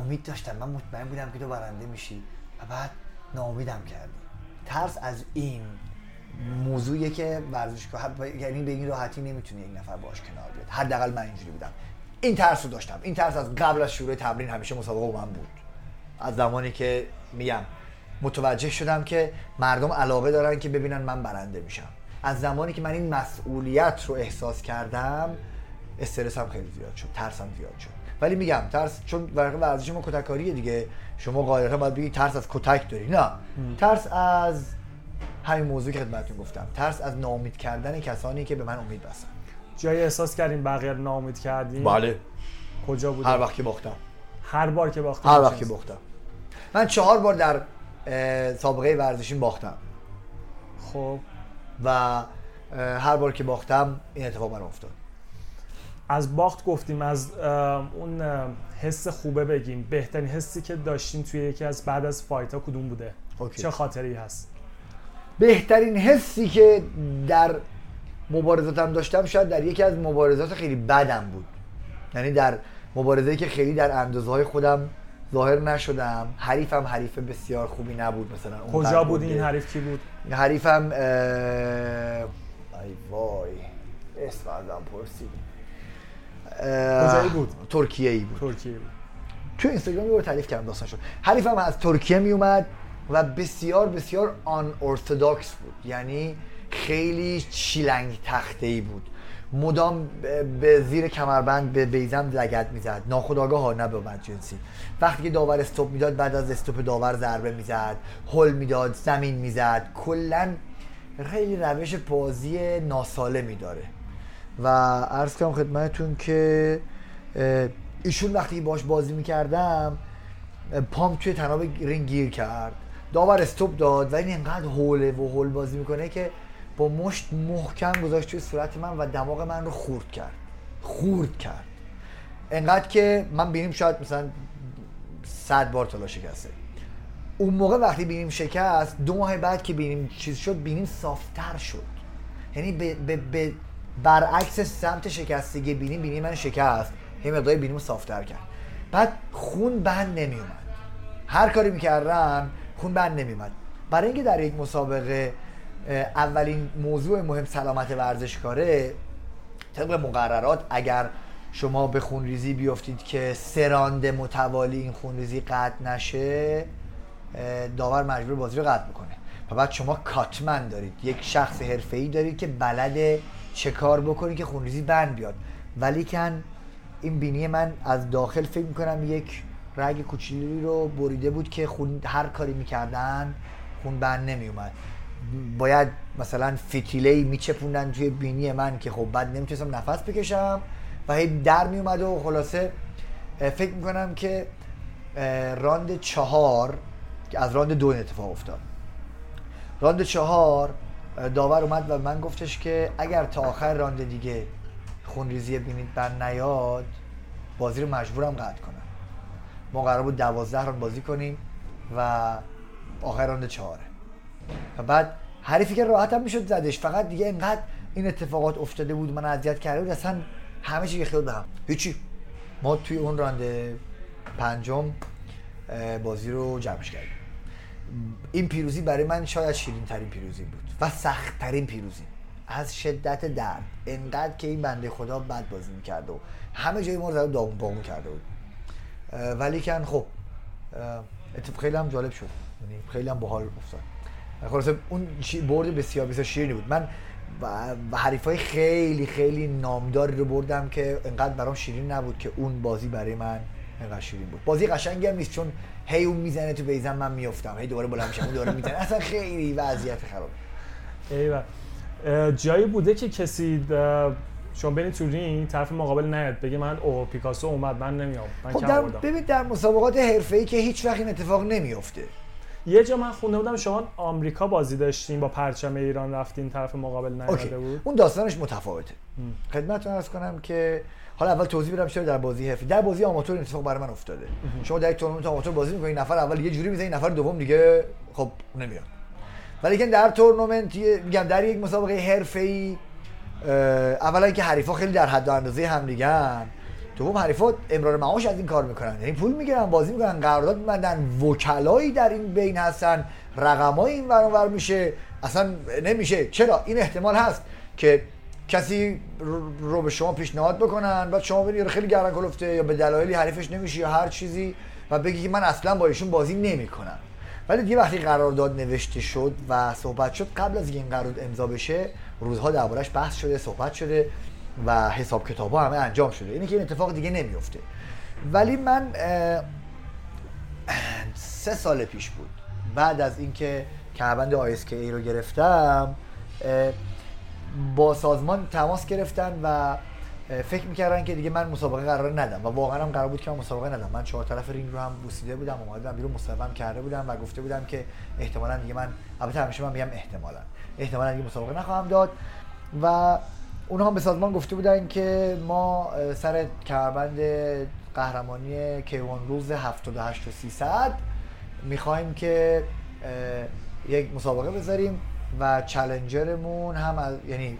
امید داشتم، من مطمئن بودم که تو برنده میشی و بعد ناامیدم کردی. ترس از این موضوعیه که ورزشکار، یعنی به این راحتی نمیتونه یک نفر باش کنار بیاد. حداقل من اینجوری بودم، این ترس رو داشتم. این ترس از قبل از شروع تمرین همیشه مسابقه با من بود. از زمانی که میگم متوجه شدم که مردم علاقه دارن که ببینن من برنده میشم، از زمانی که من این مسئولیت رو احساس کردم، استرسم خیلی زیاد شد، ترسم زیاد شد. ولی میگم ترس، چون ورزش ما کتککاریه دیگه، شما قاعدتا باید بگید ترس از کتک داری، نه ترس از همین موضوع که خدمتتون گفتم، ترس از ناامید کردن کسانی که به من امید بستن. جایی احساس کردین بقیه رو ناامید کردین؟ بله. کجا بود؟ هر وقت که باختم. هر بار که باختم. من 4 بار در سابقه ورزشی باختم. خب و هر بار که باختم این اتفاق برام افتاد. از باخت گفتیم، از اون حس خوبه بگیم. بهترین حسی که داشتین توی یکی از بعد از فایت ها کدوم بوده؟ اوکی. چه خاطری هست؟ بهترین حسی که در مبارزاتم داشتم شاید در یکی از مبارزات خیلی بدم بود، یعنی در مبارزه‌ای که خیلی در اندازه‌های خودم ظاهر نشدم. حریفم حریف بسیار خوبی نبود. مثلا کجا بود این حریف؟ کی بود حریفم؟ وای اسم ازم پرسید. کجایی بود؟ ترکیه‌ای بود. تو اینستاگرام یه بار تعریف کردم داستانشو. حریفم از ترکیه می اومد و بسیار بسیار آن ارتداکس بود، یعنی خیلی چیلنگ تخته‌ای بود، مدام به زیر کمربند به بیضم لگد میزد، ناخودآگاه ها، نه به بدجنسی. وقتی که داور استوپ میداد، بعد از استوپ داور ضربه میزد، هول میداد، زمین میزد، کلا خیلی روش بازی ناسالمی داره. و عرض کنم خدمتتون که ایشون وقتی باهاش بازی میکردم، پام توی تناب رینگ گیر کرد، داور استوپ داد و این انقدر هوله و هول بازی میکنه که با مشت محکم گذاشت توی صورت من و دماغ من رو خورد کرد، انقدر که من بینیم شاید مثلا 100 بار تلا شکسته. اون موقع وقتی بینیم شکست، 2 ماه بعد که بینیم چیز شد، بینیم صافتر شد، یعنی به برعکس سمت شکستگی بینیم من شکست، یه مقدار بینیم صافتر کرد. بعد خون بند نمیومد، هر کاری میکردم خون بند نمیومد. برای اینکه در یک مسابقه اولین موضوع مهم سلامت ورزشکاره، طبق مقررات اگر شما به خونریزی بیافتید که سه راند متوالی این خونریزی قطع نشه، داور مجبور بازی رو قطع بکنه. و بعد شما کاتمن دارید، یک شخص حرفه‌ای دارید که بلده چه کار بکنید که خونریزی بند بیاد. ولی کن این بینی من از داخل فکر میکنم یک رگ کوچیلی رو بریده بود که خون هر کاری میکردن خون بند نمیومد. باید مثلا فتیله‌ای میچپوندن توی بینی من که خب بعد نمیتونستم نفس بکشم و هی در میومد. و خلاصه فکر میکنم که راند چهار از راند دو اتفاق افتاد. راند چهار داور اومد و من گفتش که اگر تا آخر راند دیگه خونریزی بینید بر نیاد بازی رو مجبورم قطع کنم. ما قرار بود 12 راند بازی کنیم و آخر راند چهاره و بعد حریفی که راحتم میشد زدش، فقط دیگه اینقدر این اتفاقات افتاده بود، من اذیت کرده بود، اصلا همه چی خیلی به هم هیچی. ما توی اون راند پنجم بازی رو جمعش کردیم. این پیروزی برای من شاید شیرین ترین پیروزی بود و سخت ترین پیروزی از شدت درد، انقدر که این بنده خدا بد بازی میکرد و همه جای ما رو زد داغون باغون کرده بود. ولی که خب خیلی هم جالب شد، خیلی هم باحال افتاد. خلاصه اون برد بسیار بسیار شیرینی بود. من حریفای خیلی خیلی نامداری رو بردم که انقدر برام شیرین نبود که اون بازی برای من انقدر شیرین بود. بازی قشنگی هم نیست چون هی اون میزنه تو بیزن من میافتم، هی دوباره بلند میشم دوباره میزنه، اصلا خیلی وضعیت خراب. ایوه جایی بوده که کسی شما برید تو رینگ طرف مقابل نیاد بگه من او پیکاسو اومد من نمیام، من خب کم آوردم. ببین در مسابقات حرفه‌ای که هیچ وقت این اتفاق نمیفته. یه جا من خونده بودم شما آمریکا بازی داشتین با پرچم ایران رفتین طرف مقابل نیاده بود. اون داستانش متفاوته. خدمتتون عرض کنم که حالا اول توضیح بدم چرا در بازی حرفی، در بازی آماتور این اتفاق برای من افتاده. شما در یک تورنمنت آماتور بازی می‌کنید، نفر اول یه جوری میزنه، نفر دوم دیگه خب نمیاد. ولی که در تورنمنت میگم در یک مسابقه حرفه‌ای اولا که حریفا خیلی در حد و اندازه همدیگه‌ان، دوم حریفا امرار معاش از این کار میکنن، یعنی پول میگیرن، بازی میکنن، قرارداد می‌بندن، وکلایی در این بین هستن، رقمای این ور اونور میشه، اصلا نمیشه. چرا این احتمال هست که کسی رو به شما پیشنهاد بکنن بعد شما ببینید خیلی گردن کلفته یا به دلایلی حریفش نمیشه یا هر چیزی و بگی که من اصلا با ایشون بازی نمیکنم. ولی دیگه وقتی قرارداد نوشته شد و صحبت شد، قبل از این قرارداد امضا بشه روزها دربارش بحث شده، صحبت شده و حساب کتاب‌ها همه انجام شده. اینه که این اتفاق دیگه نمیفته. ولی من 3 سال پیش بود بعد از اینکه کمربند ISKA رو گرفتم با سازمان تماس گرفتن و فکر می‌کردن که دیگه من مسابقه قرار ندم و واقعا هم قرار بود که من مسابقه ندم. من 4 طرف رینگ رو هم بوسیده بودم، اومدم بیرون مصاحبه‌ام کرده بودم و گفته بودم که احتمالاً دیگه من، البته همیشه من میگم احتمالاً دیگه مسابقه نخواهم داد و اونها هم به سازمان گفته بودن که ما سر کمربند قهرمانی کیوان روز 78300 می‌خوایم که یک مسابقه بذاریم و چالنجرمون هم از یعنی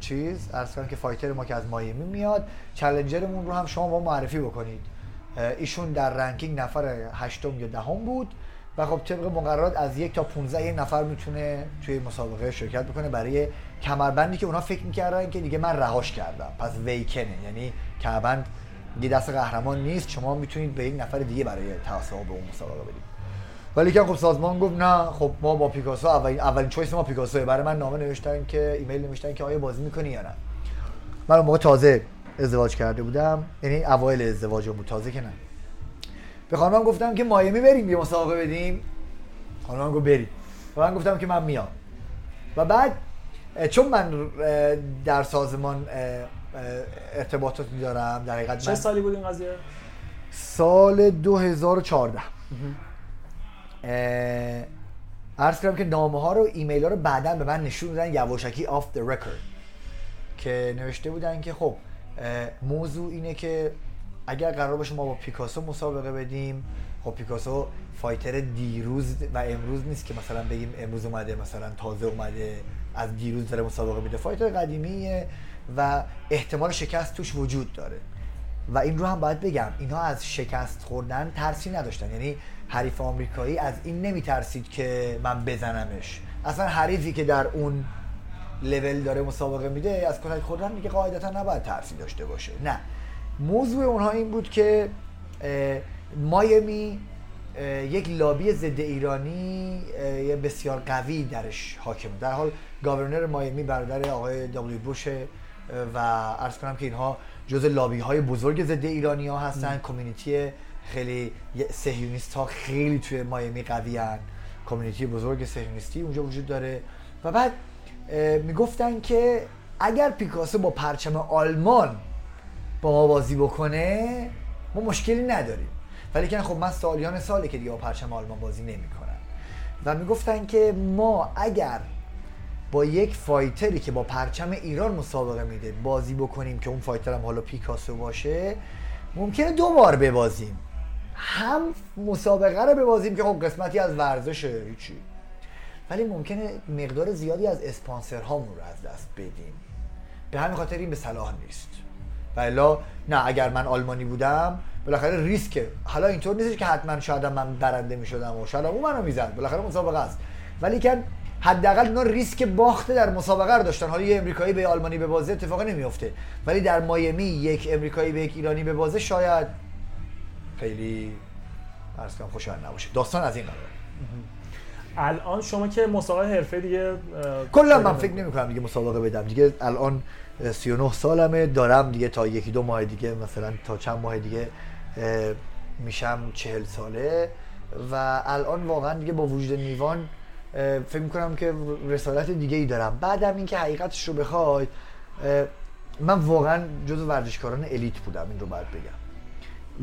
چیز عرض کنم که فایتر ما که از میامی میاد، چالنجرمون رو هم شما با معرفی بکنید. ایشون در رنکینگ نفر 8م یا 10م بود و خب طبق مقررات از 1 تا 15 نفر میتونه توی مسابقه شرکت بکنه برای کمربندی که اونا فکر می‌کردن که دیگه من رهاش کردم، پس ویکنه، یعنی کمربند دیگه دست قهرمان نیست، شما میتونید به یک نفر دیگه برای تصاحب اون مسابقه بدید. ولی که خب سازمان گفت نه، خب ما با پیکاسو اولین چویس ما پیکاسوه. برای من نامه نوشتن که ایمیل نوشتن که آیا بازی میکنی یا نه. من اون موقع تازه ازدواج کرده بودم، یعنی اوایل ازدواجم بود، تازه که نه. به خانمم گفتم که میامی بریم یه مسابقه بدیم. خانمم گفت بریم و من گفتم که من میام. و بعد چون من در سازمان ارتباطات می‌دارم در حقیقت. چه سالی بود این قضیه؟ سال 2014. عرض کردم که نامه ها رو ایمیل ها رو بعداً به من نشون دادن یواشکی off the record که نوشته بودن که خب موضوع اینه که اگر قرار باشه ما با پیکاسو مسابقه بدیم، خب پیکاسو فایتر دیروز و امروز نیست که مثلا بگیم امروز اومده مثلا تازه اومده از دیروز داره مسابقه میده، فایتر قدیمیه و احتمال شکست توش وجود داره و این رو هم باید بگم اینا از شکست خوردن ترسی نداشتن، یعنی حریف آمریکایی از این نمیترسید که من بزنمش. اصلا حریفی که در اون لول داره مسابقه میده از کتک خوردن دیگه قاعدتا نباید ترسی داشته باشه. نه، موضوع اونها این بود که میامی یک لابی ضد ایرانی بسیار قوی درش حاکم. در حال گاورنر میامی برادر آقای دبلیو بوش و عرض کنم که اینها جزء لابی‌های بزرگ ضد ایرانی‌ها هستن. کمیونیتی خیلی صهیونیست‌ها خیلی توی میامی قوی هستن، کمیونیتی بزرگ صهیونیستی اونجا وجود داره. و بعد میگفتن که اگر پیکاسو با پرچم آلمان با ما بازی بکنه ما مشکلی نداریم، ولی که خب من سالیان ساله که دیگه با پرچم آلمان بازی نمی‌کنم. و میگفتن که ما اگر با یک فایتری که با پرچم ایران مسابقه میده بازی بکنیم که اون فایتر هم حالا پیکاسو باشه، ممکنه دو بار ببازیم، هم مسابقه رو ببازیم که خب قسمتی از ورزشه هیچی، ولی ممکنه مقدار زیادی از اسپانسرهامون رو از دست بدیم. به همین خاطر این به صلاح نیست. والا نه اگر من آلمانی بودم بالاخره ریسکه، حالا اینطور نیست که حتما شاید من برنده میشدم و شاید اون منو میزد، بالاخره مسابقه است، ولی که حداقل اونا ریسک باخته در مسابقه رو داشتن. حالا یه آمریکایی به آلمانی به بازه اتفاقی نمیفته، ولی در میامی یک آمریکایی به یک ایرانی به بازه شاید خیلی عرض کنم خوشایند نباشه. داستان از این قراره. الان شما که مسابقه حرفه دیگه کلا من فکر نمی‌کنم دیگه مسابقه بدم دیگه. الان 39 سالمه، دارم دیگه تا یکی دو ماه دیگه، مثلا تا چند ماه دیگه میشم 40 ساله و الان واقعا دیگه با وجود نیوان فکر میکنم که رسالت دیگه ای دارم. بعدم اینکه حقیقتش رو بخوای من واقعا جزو ورزشکاران الیت بودم، این رو باید بگم،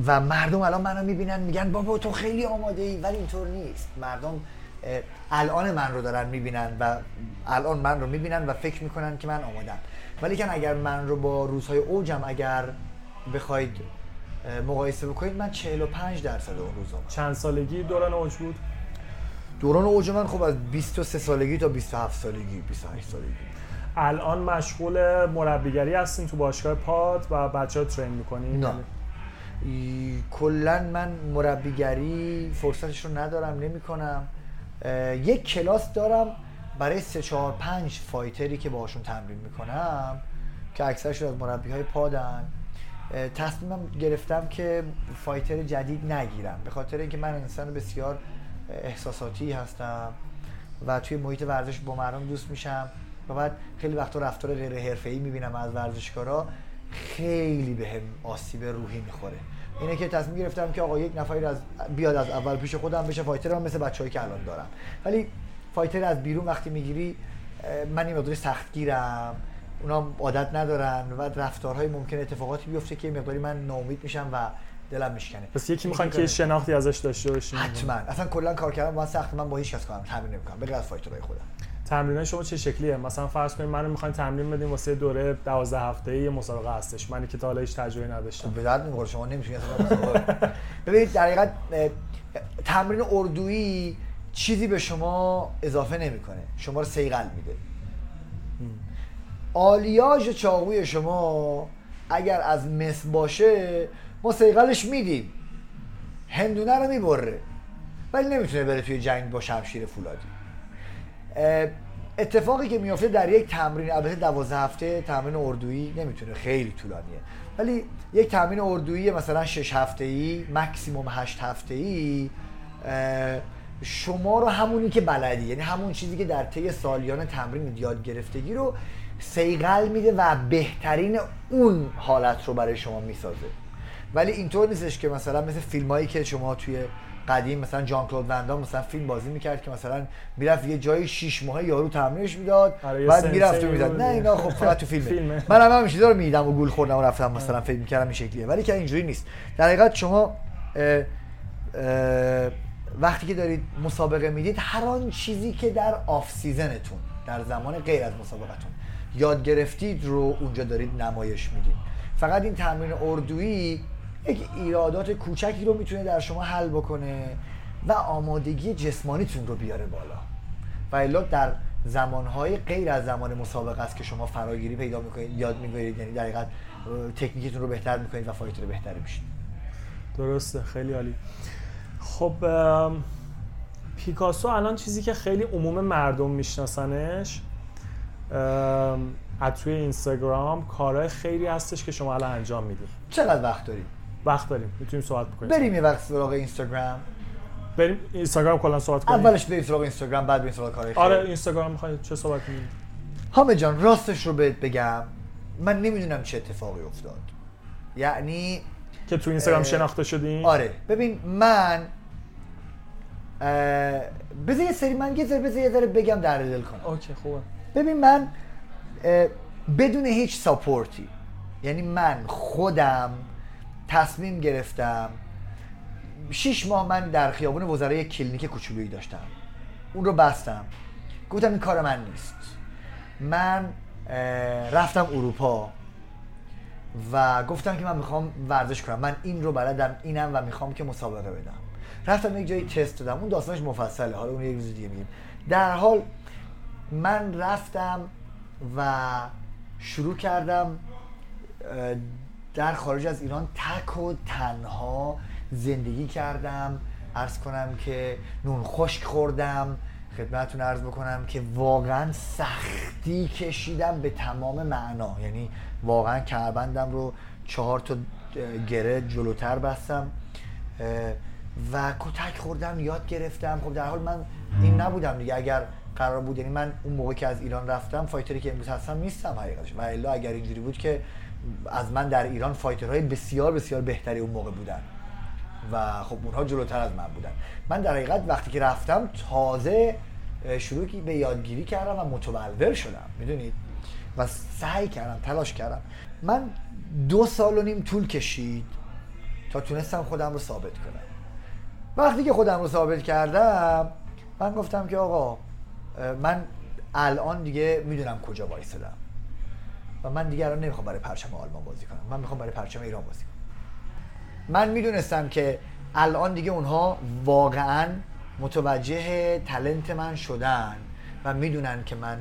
و مردم الان منو میبینن میگن بابا تو خیلی آماده ای، ولی اینطور نیست. مردم الان من رو دارن میبینن و الان من رو میبینن و فکر میکنن که من آمادم، ولی که اگر من رو با روزهای اوجم اگر بخواید مقایسه بکنید من 45% اون روزا. چند سالگی دوران اوج بود؟ دوران اوج من خب از 23 سالگی تا 27 سالگی 28 سالگی. الان مشغول مربیگری هستین تو باشگاه پاد و بچه‌ها ترین می‌کنین؟ نه کلاً من مربیگری فرصتش رو ندارم، نمی‌کنم. یک کلاس دارم برای 3 4 5 فایتری که باهاشون تمرین می‌کنم که اکثرشون از مربی‌های پادن. تصمیمم گرفتم که فایتر جدید نگیرم، به خاطر اینکه من انسان بسیار احساساتی هستم و توی محیط ورزش با مردم دوست میشم و بعد خیلی وقتا رفتار غیر حرفه‌ای میبینم از ورزشکارا، خیلی بهم آسیب روحی میخوره. اینه که تصمیم گرفتم که آقا یک نفری از بیاد از اول پیش خودم بشه فایترم، مثل بچه‌ای که الان دارم. ولی فایتر از بیرون وقتی میگیری من یه مقدار سختگیرم، اونا عادت ندارن و رفتارهای ممکن اتفاقاتی بیفته که مقداری من ناامید میشم و دلم میشکنه. پس یکی میخوان که شناختی ازش داشته باشین؟ حتما. اصلا کلا کار کردم با سخت من با هیچ کس کارم تمرین نمیکنم به غیر از فایترهای خودم. تمرینای شما چه شکلیه؟ مثلا فرض کنید منو میخواین تمرین بدین واسه دوره 12 هفته‌ای یه مسابقه هستش، من که تا حالا هیچ تجربه‌ای نداشتم. به درد نمیخوره، شما نمیشین اصلا مسابقه. ببینید در حقیقت تمرین اردویی چیزی به شما اضافه نمیکنه، شما رو سیقل میده. آلیاژ چاقوی شما اگر از مس باشه ما سیقلش میدیم، هندونه رو میبره، ولی نمیتونه بره توی جنگ با شمشیر فولادی. اتفاقی که میافته در یک تمرین، البته 12 هفته تمرین اردویی نمیتونه، خیلی طولانیه، ولی یک تمرین اردویی مثلا 6 هفته‌ای ماکسیمم 8 هفته‌ای شما رو همونی که بلدی، یعنی همون چیزی که در طی سالیان تمرین یاد گرفتگی رو سیقل میده و بهترین اون حالت رو برای شما میسازه. ولی اینطور نیستش که مثلا مثل فیلمایی که شما توی قدیم مثلا جان کلود وندام مثلا فیلم بازی میکرد که مثلا میرفت یه جای 6 ماهه یارو تمرینش میداد بعد میرفت و میزد. نه اینا خب فقط تو فیلمه. من هم چیزا رو میدیدم و گول خوردم و رفتم مثلا فکر میکردم این شکلیه، ولی که اینجوری نیست. در حقیقت شما وقتی که دارید مسابقه میدید هر آن چیزی که در آف سیزنتون در زمان غیر از مسابقتون یاد گرفتید رو اونجا دارید نمایش میدید. فقط این تمرین اردویی یک ایرادات کوچکی رو میتونه در شما حل بکنه و آمادگی جسمانیتون رو بیاره بالا، و الا در زمانهای غیر از زمان مسابقه است که شما فراگیری پیدا میکنید، یاد میگیرید، یعنی در حقیقت تکنیکتون رو بهتر میکنید و فایتر بهتری میشید. درسته، خیلی عالی. خب پیکاسو الان چیزی که خیلی عموم مردم میشناسنش از توی اینستاگرام کارهای خیلی هستش که شما الان انجام میدید. چقدر وقت داریم؟ وقت داریم، میتونیم صحبت بکنیم. بریم یه وقت سراغ اینستاگرام. بریم اینستاگرام کلا صحبت کنیم. اولش بریم سراغ اینستاگرام، بعد بریم سراغ کارهای خیلی. آره اینستاگرام می‌خواید چه صحبت کنیم؟ حامد جان راستش رو بهت بگم من نمیدونم چه اتفاقی افتاد. یعنی که تو اینستاگرام شناخته شدین؟ آره. ببین من بذار یه سری من یه ذره بگم درد دل کنم. اوکی خوبه. ببین من بدون هیچ ساپورتی، یعنی من خودم تصمیم گرفتم. 6 ماه من در خیابون وزرای یک کلینیک کوچولویی داشتم، اون رو بستم، گفتم این کار من نیست. من رفتم اروپا و گفتم که من میخوام ورزش کنم، من این رو بلدم، اینم و میخوام که مسابقه بدم. رفتم یک جایی تست دادم، اون داستانش مفصله، حالا اون یک روز دیگه میگیم. در حال من رفتم و شروع کردم در خارج از ایران تک و تنها زندگی کردم. عرض کنم که نون خشک خوردم، خدمتتون عرض بکنم که واقعا سختی کشیدم به تمام معنا، یعنی واقعا کمربندم رو 4 تا گره جلوتر بستم و کتک خوردم، یاد گرفتم. خب در حال من این نبودم دیگه، اگر قرار بود، یعنی من اون موقع که از ایران رفتم فایتری که امروز هستم نیستم حقیقتش، و الا اگر اینجوری بود که از من در ایران فایترهای بسیار بسیار بهتری اون موقع بودن و خب اونها جلوتر از من بودن. من در حقیقت وقتی که رفتم تازه شروع به یادگیری کردم و متبلور شدم، میدونید، و سعی کردم، تلاش کردم. من 2.5 سال طول کشید تا تونستم خودم رو ثابت کنم. وقتی که خودم رو ثابت کردم من گفتم که آقا من الان دیگه میدونم کجا وایسادم و من دیگه الان نمیخوام برای پرچم آلمان بازی کنم، من میخوام برای پرچم ایران بازی کنم. من میدونستم که الان دیگه اونها واقعا متوجه تلنت من شدن و میدونن که من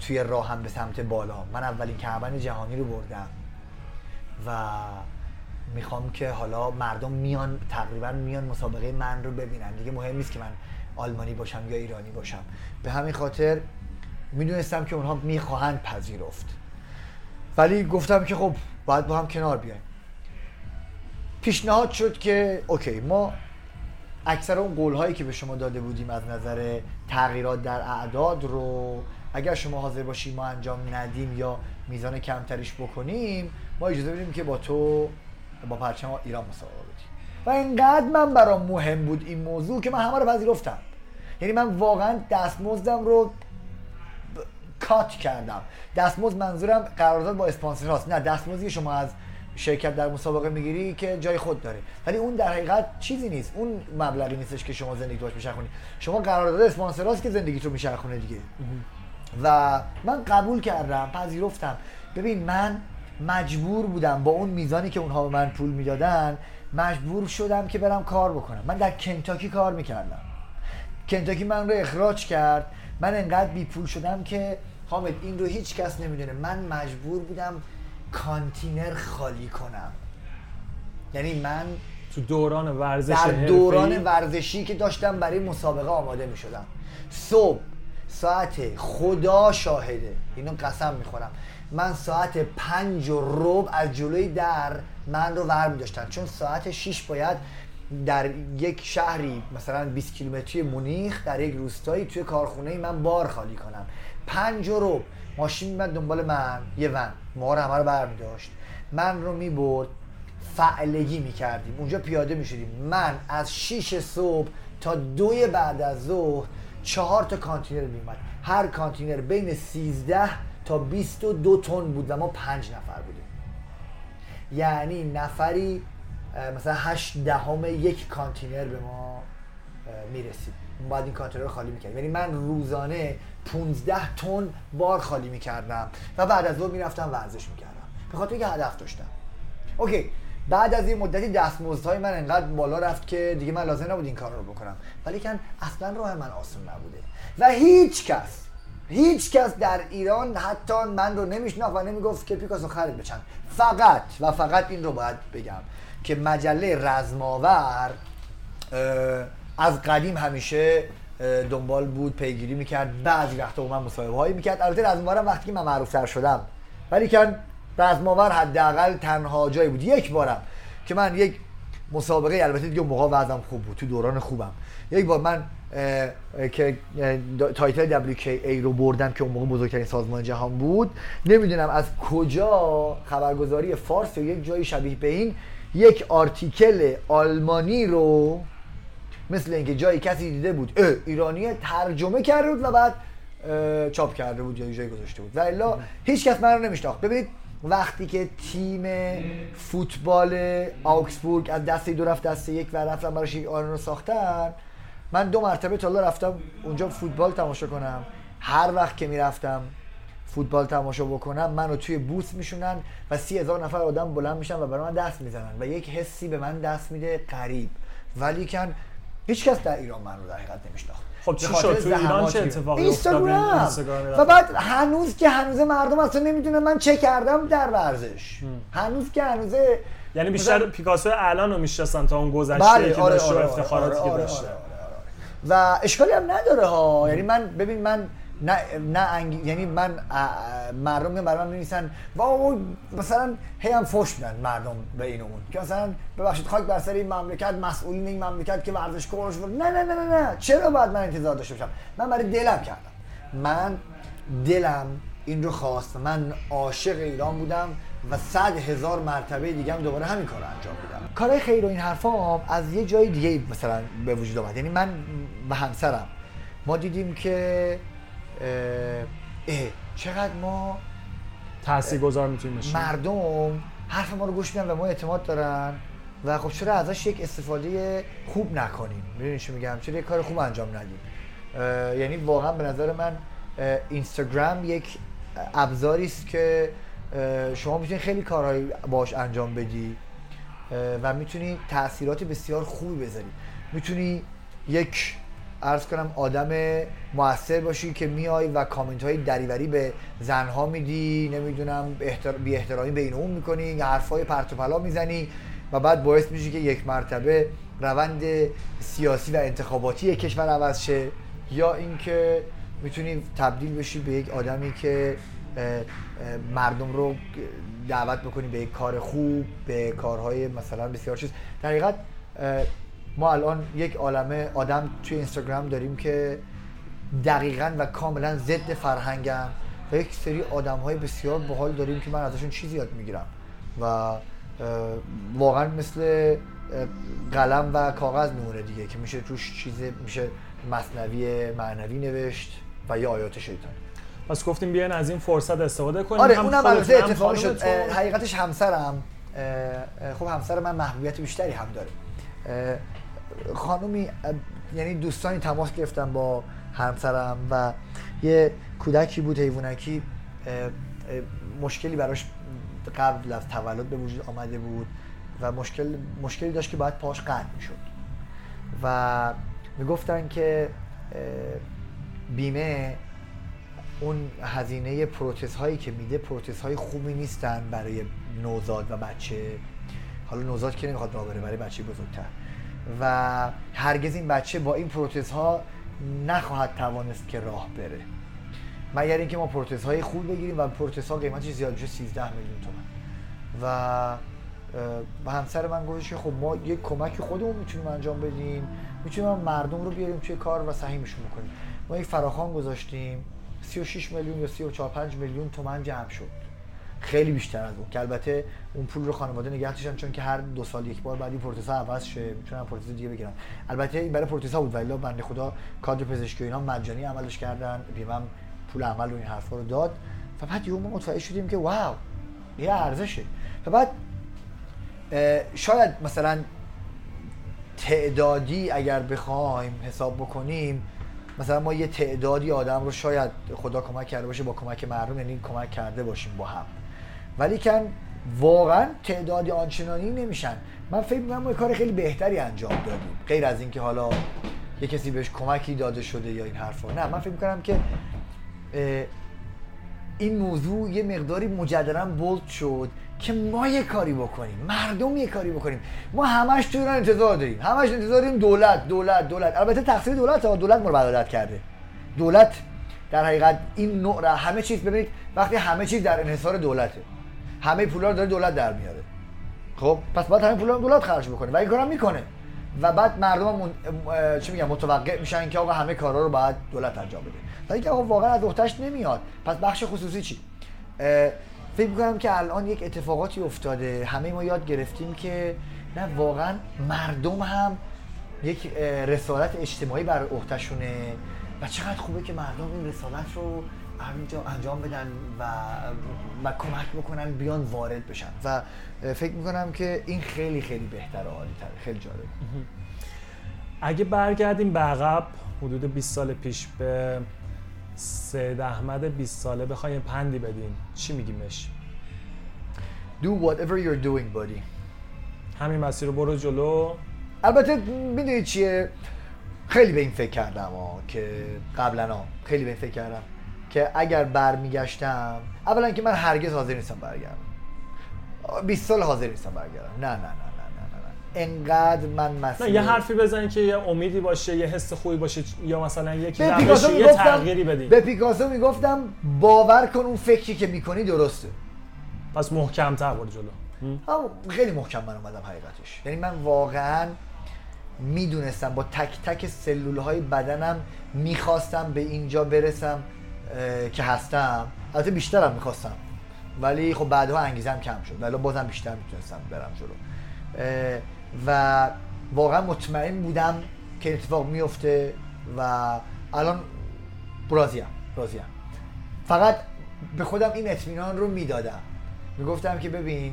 توی راهم به سمت بالا، من اولین کمربند جهانی رو بردم و میخوام که حالا مردم میان، تقریبا میان مسابقه من رو ببینن، دیگه مهم نیست که من آلمانی باشم یا ایرانی باشم. به همین خاطر میدونستم که اونها میخواهند پذیرفت، ولی گفتم که خب باید با هم کنار بیایم. پیشنهاد شد که اوکی، ما اکثر اون قول‌هایی که به شما داده بودیم از نظر تغییرات در اعداد رو اگر شما حاضر باشیم ما انجام ندیم یا میزان کمتریش بکنیم، ما اجازه بدیم که با تو با پرچم ایران مسابقه بدیم. و اینقدر من برام مهم بود این موضوع که من همه رو پذیرفتم، یعنی من واقعا دستمزدم رو کات کردم. دستمزد منظورم قرارداد با اسپانسر هاست، نه دستمزدی شما از شرکت در مسابقه میگیری که جای خود داره، ولی اون در حقیقت چیزی نیست، اون مبلغی نیستش که شما زندگی توش می‌چرخونی، شما قرارداد اسپانسر هاست که زندگی تو می‌چرخونه دیگه. و من قبول کردم، پذیرفتم. ببین من مجبور بودم با اون میزانی که اونها به من پول میدادن مجبور شدم که برم کار بکنم. من در کنتاکی کار میکردم، کنتاکی من رو اخراج کرد. من انقدر بی پول شدم که حامد این رو هیچ کس نمیدونه، من مجبور بودم کانتینر خالی کنم. یعنی من تو دوران ورزش در دوران حرفی... ورزشی که داشتم برای مسابقه آماده می شدم، صبح ساعت، خدا شاهده اینو قسم می خورم، من ساعت 5:15 از جلوی در من رو ور می داشتن، چون ساعت 6 باید در یک شهری مثلا 20 کیلومتری مونیخ در یک روستایی توی کارخونه من بار خالی کنم. 5:15 ماشین میمد دنبال من، یه ون ما رو همه رو برمی داشت، من رو میبرد، فعلگی میکردیم، اونجا پیاده میشدیم. من از 6 صبح تا 2 بعد از ظهر 4 تا کانتینر میمد، هر کانتینر بین 13 تا 22 تن بود و ما 5 نفر بودیم، یعنی نفری مثلا 0.8 کانتینر به ما میرسید، بعد این کانتینر رو خالی میکردیم. یعنی من روزانه 15 تن بار خالی میکردم و بعد از اون میرفتم ورزش میکردم به خاطر اینکه هدف داشتم. اوکی، بعد از این مدتی دستمزدهای من انقدر بالا رفت که دیگه من لازم نبود این کار رو بکنم، ولی کن اصلا راه من آسون نبوده و هیچ کس در ایران حتی من رو نمیشناخت و نمیگفت که پیکاسو خرید به چند. فقط و فقط این رو باید بگم که مجله رزماور از قدیم همیشه دنبال بود، پیگیری میکرد، بعضی وقتا با من مصاحبه هایی میکرد. البته از اونورم وقتی که من معروفتر شدم، ولی کن رزم‌آور حداقل تنها جایی بود. یک بارم که من یک مسابقه، البته دیگه موقع وضعم خوب بود، تو دوران خوبم، یک بار من که تایتل WKA رو بردم که اون موقع بزرگترین سازمان جهان بود، نمیدونم از کجا خبرگزاری فارس و یک جایی شبیه به این یک آرتیکل آلمانی رو مثل اینکه جایی کسی دیده بود ایرانی ترجمه کرده بود و بعد چاپ کرده بود یا جایی گذاشته بود، ولی هیچ کس من رو نمیشناخت. ببینید وقتی که تیم فوتبال آکسبورگ از دسته دو رفت دسته یک و رفتن براش یک آرن رو ساختن، من دو مرتبه تالا رفتم اونجا فوتبال تماشا کنم. هر وقت که میرفتم فوتبال تماشا بکنم منو توی بوس میشونن و 30,000 نفر آدم بلند میشن و برای من دست میزنن و یک حسی به من دست میده غریب، ولی کن هیچ کس در ایران من رو در حقیقت نمیشناخت. خب چی شد تو ایران؟ چه اتفاقی افتاد؟ و بعد هنوز که هنوز مردم اصلا نمیدونن من چه کردم در ورزش. هنوز که هنوز، یعنی بیشتر پیکاسو الان رو میشناسن تا اون گذشته که داشت و افتخاراتی که داشت. و اشکالی هم نداره ها، یعنی من ببین من یعنی من مردم که برام می‌نویسن واو مثلا هی هم فحش میدن مردم به این اون که مثلا ببخشید خاک بر سر این مملکت، مسئولین این مملکت که ورزشکارش. نه نه نه نه نه، چرا باید من انتظار داشته باشم؟ من برای دلم کردم، من دلم این رو خواست، من عاشق ایران بودم و 100,000 مرتبه دیگه هم دوباره همین کارو انجام میدم. کارهای خیر و این حرفام از یه جای دیگه مثلا به وجود اومد. یعنی من و همسرم ما دیدیم که چقدر ما تاثیرگذار میتونیم بشیم، مردم حرف ما رو گوش میدن و ما اعتماد دارن و خب چرا ازش یک استفاده خوب نکنیم؟ میدونی چی میگم؟ چرا یک کار خوب انجام ندیم؟ یعنی واقعا به نظر من اینستاگرام یک ابزاری است که شما میتونید خیلی کارهای باهاش انجام بدی و میتونی تاثیرات بسیار خوبی بذاری. میتونی یک عرض کنم آدم مؤثر باشی که میای و کامنت های دریوری به زنها میدی، نمیدونم بی احترامی به این اون میکنی، حرفای پرت و پلا میزنی و بعد باعث میشی که یک مرتبه روند سیاسی و انتخاباتی کشور عوض شه، یا اینکه میتونی تبدیل بشی به یک آدمی که مردم رو دعوت بکنی به یک کار خوب، به کارهای مثلا بسیار چیز. در حقیقت ما الان یک عالمه آدم توی اینستاگرام داریم که دقیقاً و کاملاً ضد فرهنگم و یک سری آدم‌های بسیار باحال داریم که من ازشون چیزی یاد می‌گیرم و واقعاً مثل قلم و کاغذ میمونه دیگه که میشه توش چیز، میشه مثنوی معنوی نوشت و یا آیات شیطانی. پس گفتیم بیاین از این فرصت استفاده کنیم. آره اونم البته اتفاقی شد. حقیقتش همسرم، خب همسر من محبوبیت بیشتری هم داره. خانومی، یعنی دوستانی تماس گرفتم با همسرم و یه کودکی بود، حیوانکی، مشکلی براش قبل از تولد به وجود آمده بود و مشکلی داشت که باید پاش قطع میشد و میگفتن که بیمه اون هزینه پروتز هایی که میده پروتز های خوبی نیستن برای نوزاد و بچه. حالا نوزاد که نمیخواد راه بره، برای بچه بزرگتر، و هرگز این بچه با این پروتزها نخواهد توانست که راه بره مگر اینکه ما پروتزهای خوب بگیریم و پروتزها قیمتش زیاد میشه، 13 میلیون تومان. و همسر من گفتش که خب ما یک کمکی خودمون میتونیم انجام بدیم، میتونیم مردم رو بیاریم توی کار و سهیمشون بکنیم. ما یک فراخوان گذاشتیم، 36 میلیون یا 34.5 میلیون تومان جمع شد، خیلی بیشتر از اون که البته اون پول رو خانواده نگه داشتن چون که هر 2 سال یک بار بعد این پروتزها عوض شه، میتونن پروتز دیگه بگیرن. البته این برای پروتزها بود، ولی بنده خدا کادر پزشکی اینا مجانی عملش کردن، بیمه هم پول عمل و این حرفا رو داد و بعد یهو ما متوجه شدیم که واو یه ارزشه. و بعد شاید مثلا تعدادی اگر بخوایم حساب بکنیم، مثلا ما یه تعدادی آدم رو شاید خدا کمک کرده باشه با کمک مردم، یعنی کمک کرده باشیم با هم، ولی کن واقعا تعدادی آنچنانی نمیشن. من فکر می‌کنم ما کار خیلی بهتری انجام دادیم غیر از اینکه حالا یه کسی بهش کمکی داده شده یا این حرفا. نه، من فکر می‌کنم که این موضوع یه مقداری مجددا بولد شد که ما یه کاری بکنیم، مردم یه کاری بکنیم. ما همش تو ایران انتظار داریم، همش انتظار داریم دولت. البته تقصیر دولته، دولت ما رو بدعادت کرده. دولت در حقیقت این نوع را همه چیز، ببینید وقتی همه چیز در انحصار دولته، همه پولا رو داره دولت در میاره، خب پس باید همه پولا رو دولت خرج بکنه و این کارا میکنه و بعد مردم چی میگن متوقع میشن که آقا همه کارا رو باید دولت انجام بده، ولی که آقا واقعا از دولتش نمیاد. پس بخش خصوصی چی؟ فکر میکنم که الان یک اتفاقاتی افتاده، همه ما یاد گرفتیم که نه واقعا مردم هم یک رسالت اجتماعی بر عهده‌شونه و چقدر خوبه که مردم این رسالت رو همینجا انجام بدن و کمک بکنن بیان وارد بشن و فکر میکنم که این خیلی خیلی بهتره، عالی‌تره، خیلی جالب. اگه برگردیم به عقب حدود 20 سال پیش به سید احمد 20 ساله بخوایم پندی بدیم چی میگیمش؟ Do whatever you're doing buddy. همین مسیر رو برو جلو. البته میدونی چیه، خیلی به این فکر کردم که قبلا خیلی به این فکر کردم که اگر برمیگشتم، اولا که من هرگز حاضر نیستم برگردم، 20 سال حاضر نیستم برگردم، نه انقدر من مسئله. یه حرفی بزن که یه امیدی باشه، یه حس خوبی باشه، یا مثلا یک روشی یه تغییری بدیم. به پیکاسو میگفتم باور کن اون فکری که میکنی درسته. پس محکم‌تر برو جلو. خیلی محکم من اومدم حقیقتش، یعنی من واقعاً میدونستم با تک تک سلولهای بدنم میخواستم به اینجا برسم که هستم. البته بیشترم میخواستم ولی خب بعدها انگیزم کم شد، ولی بازم بیشتر میتونستم برم جلو و واقعا مطمئن بودم که اتفاق میفته و الان راضیم. فقط به خودم این اطمینان رو میدادم، میگفتم که ببین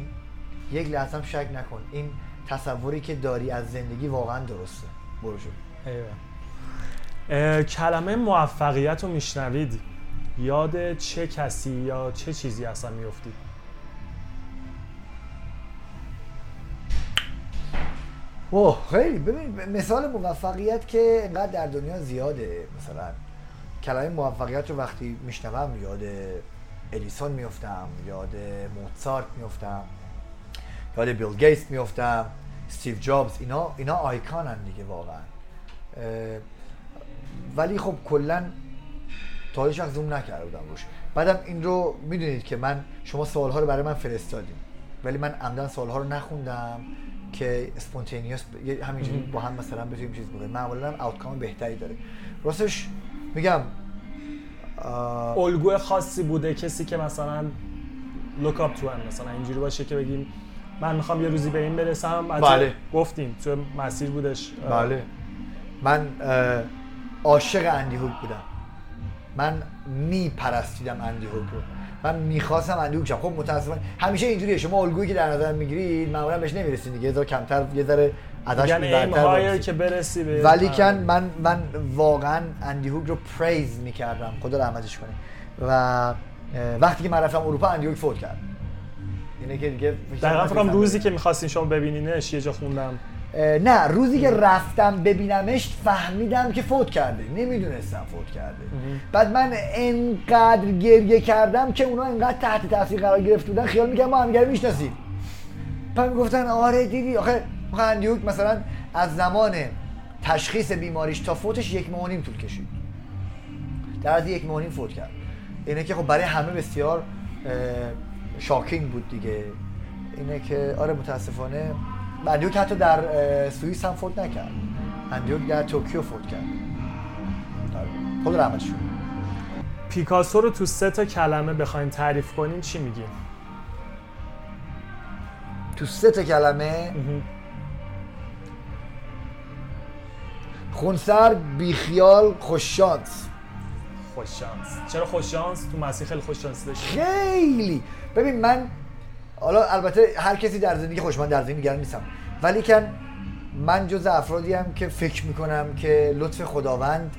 یک لحظه هم شک نکن، این تصوری که داری از زندگی واقعا درسته، برو جلو. کلمه موفقیت رو میشنوید یاد چه کسی یا چه چیزی اصلا میافتید؟ اوه خیلی، ببین مثال موفقیت که انقدر در دنیا زیاده. مثلا کلمه موفقیت رو وقتی میشنوم یاد ایلیسون میافتم، یاد موزارت میافتم، یاد بیل گیتس میافتم، استیو جابز، اینا آیکان هم دیگه واقعا. ولی خب کلن تا هیچ وقت زوم نکرده بودم روش. بعدم این رو میدونید که شما سوالها رو برای من فرستادیم ولی من عمدن سوالها رو نخوندم که اسپونتینیوس همینجوری با هم مثلا بتونیم چیز بکنیم، معمولا هم آوتکام بهتری داره. راستش میگم الگوی خاصی بوده کسی که مثلا لوک آپ تو هم مثلا اینجوری باشه که بگیم من میخوام یه روزی به این برسم. بله گفتیم تو مسیر بودش. بله من عاشق اندی هوگ بودم، من میپرستیدم اندی هوگ رو، من میخواستم اندی هوگ شم. خب متاسفانه همیشه اینجوریه، شما الگویی که در نظر میگیرید معمولا بهش نمیرسید دیگه، یه ذره کمتر یه ذره ازش میبرتر. ولی کن من واقعا اندی هوگ رو پریز میکردم، خدا رحمتش کنه. و وقتی که من رفتم اروپا اندی هوگ فوت کرد. دقیقا فکرم روزی که میخواستین شما ببینینش یه جا خوندم، نه روزی که رفتم ببینمش فهمیدم که فوت کرده، نمیدونستم فوت کرده. بعد من انقدر گریه کردم که اونا انقدر تحت تاثیر قرار گرفته بودن خیال میکردم ما همدیگه رو میشناسیم. بعد میگفتن آره دیدی آخه اندی هوگ مثلا از زمان تشخیص بیماریش تا فوتش 1.5 ماه طول کشید، در از 1.5 ماه فوت کرد. اینه که خب برای همه بسیار شاکینگ بود دیگه. اینه که آره متاسفانه اندی هوگ حتی در سوئیس هم فوت نکرد، اندی هوگ در توکیو فوت کرد. خدا رحمتش کنه. پیکاسو رو تو 3 کلمه بخوایم تعریف کنیم چی میگیم؟ تو 3 کلمه خونسر، بیخیال، خوششانس. خوششانس. چرا خوششانس؟ تو مسیح خیلی خوششانس داشت. خیلی. ببین من حالا البته هر کسی در زندگی خوش، من در زندگی نگران نیستم، ولی که من جز افرادی هم که فکر میکنم که لطف خداوند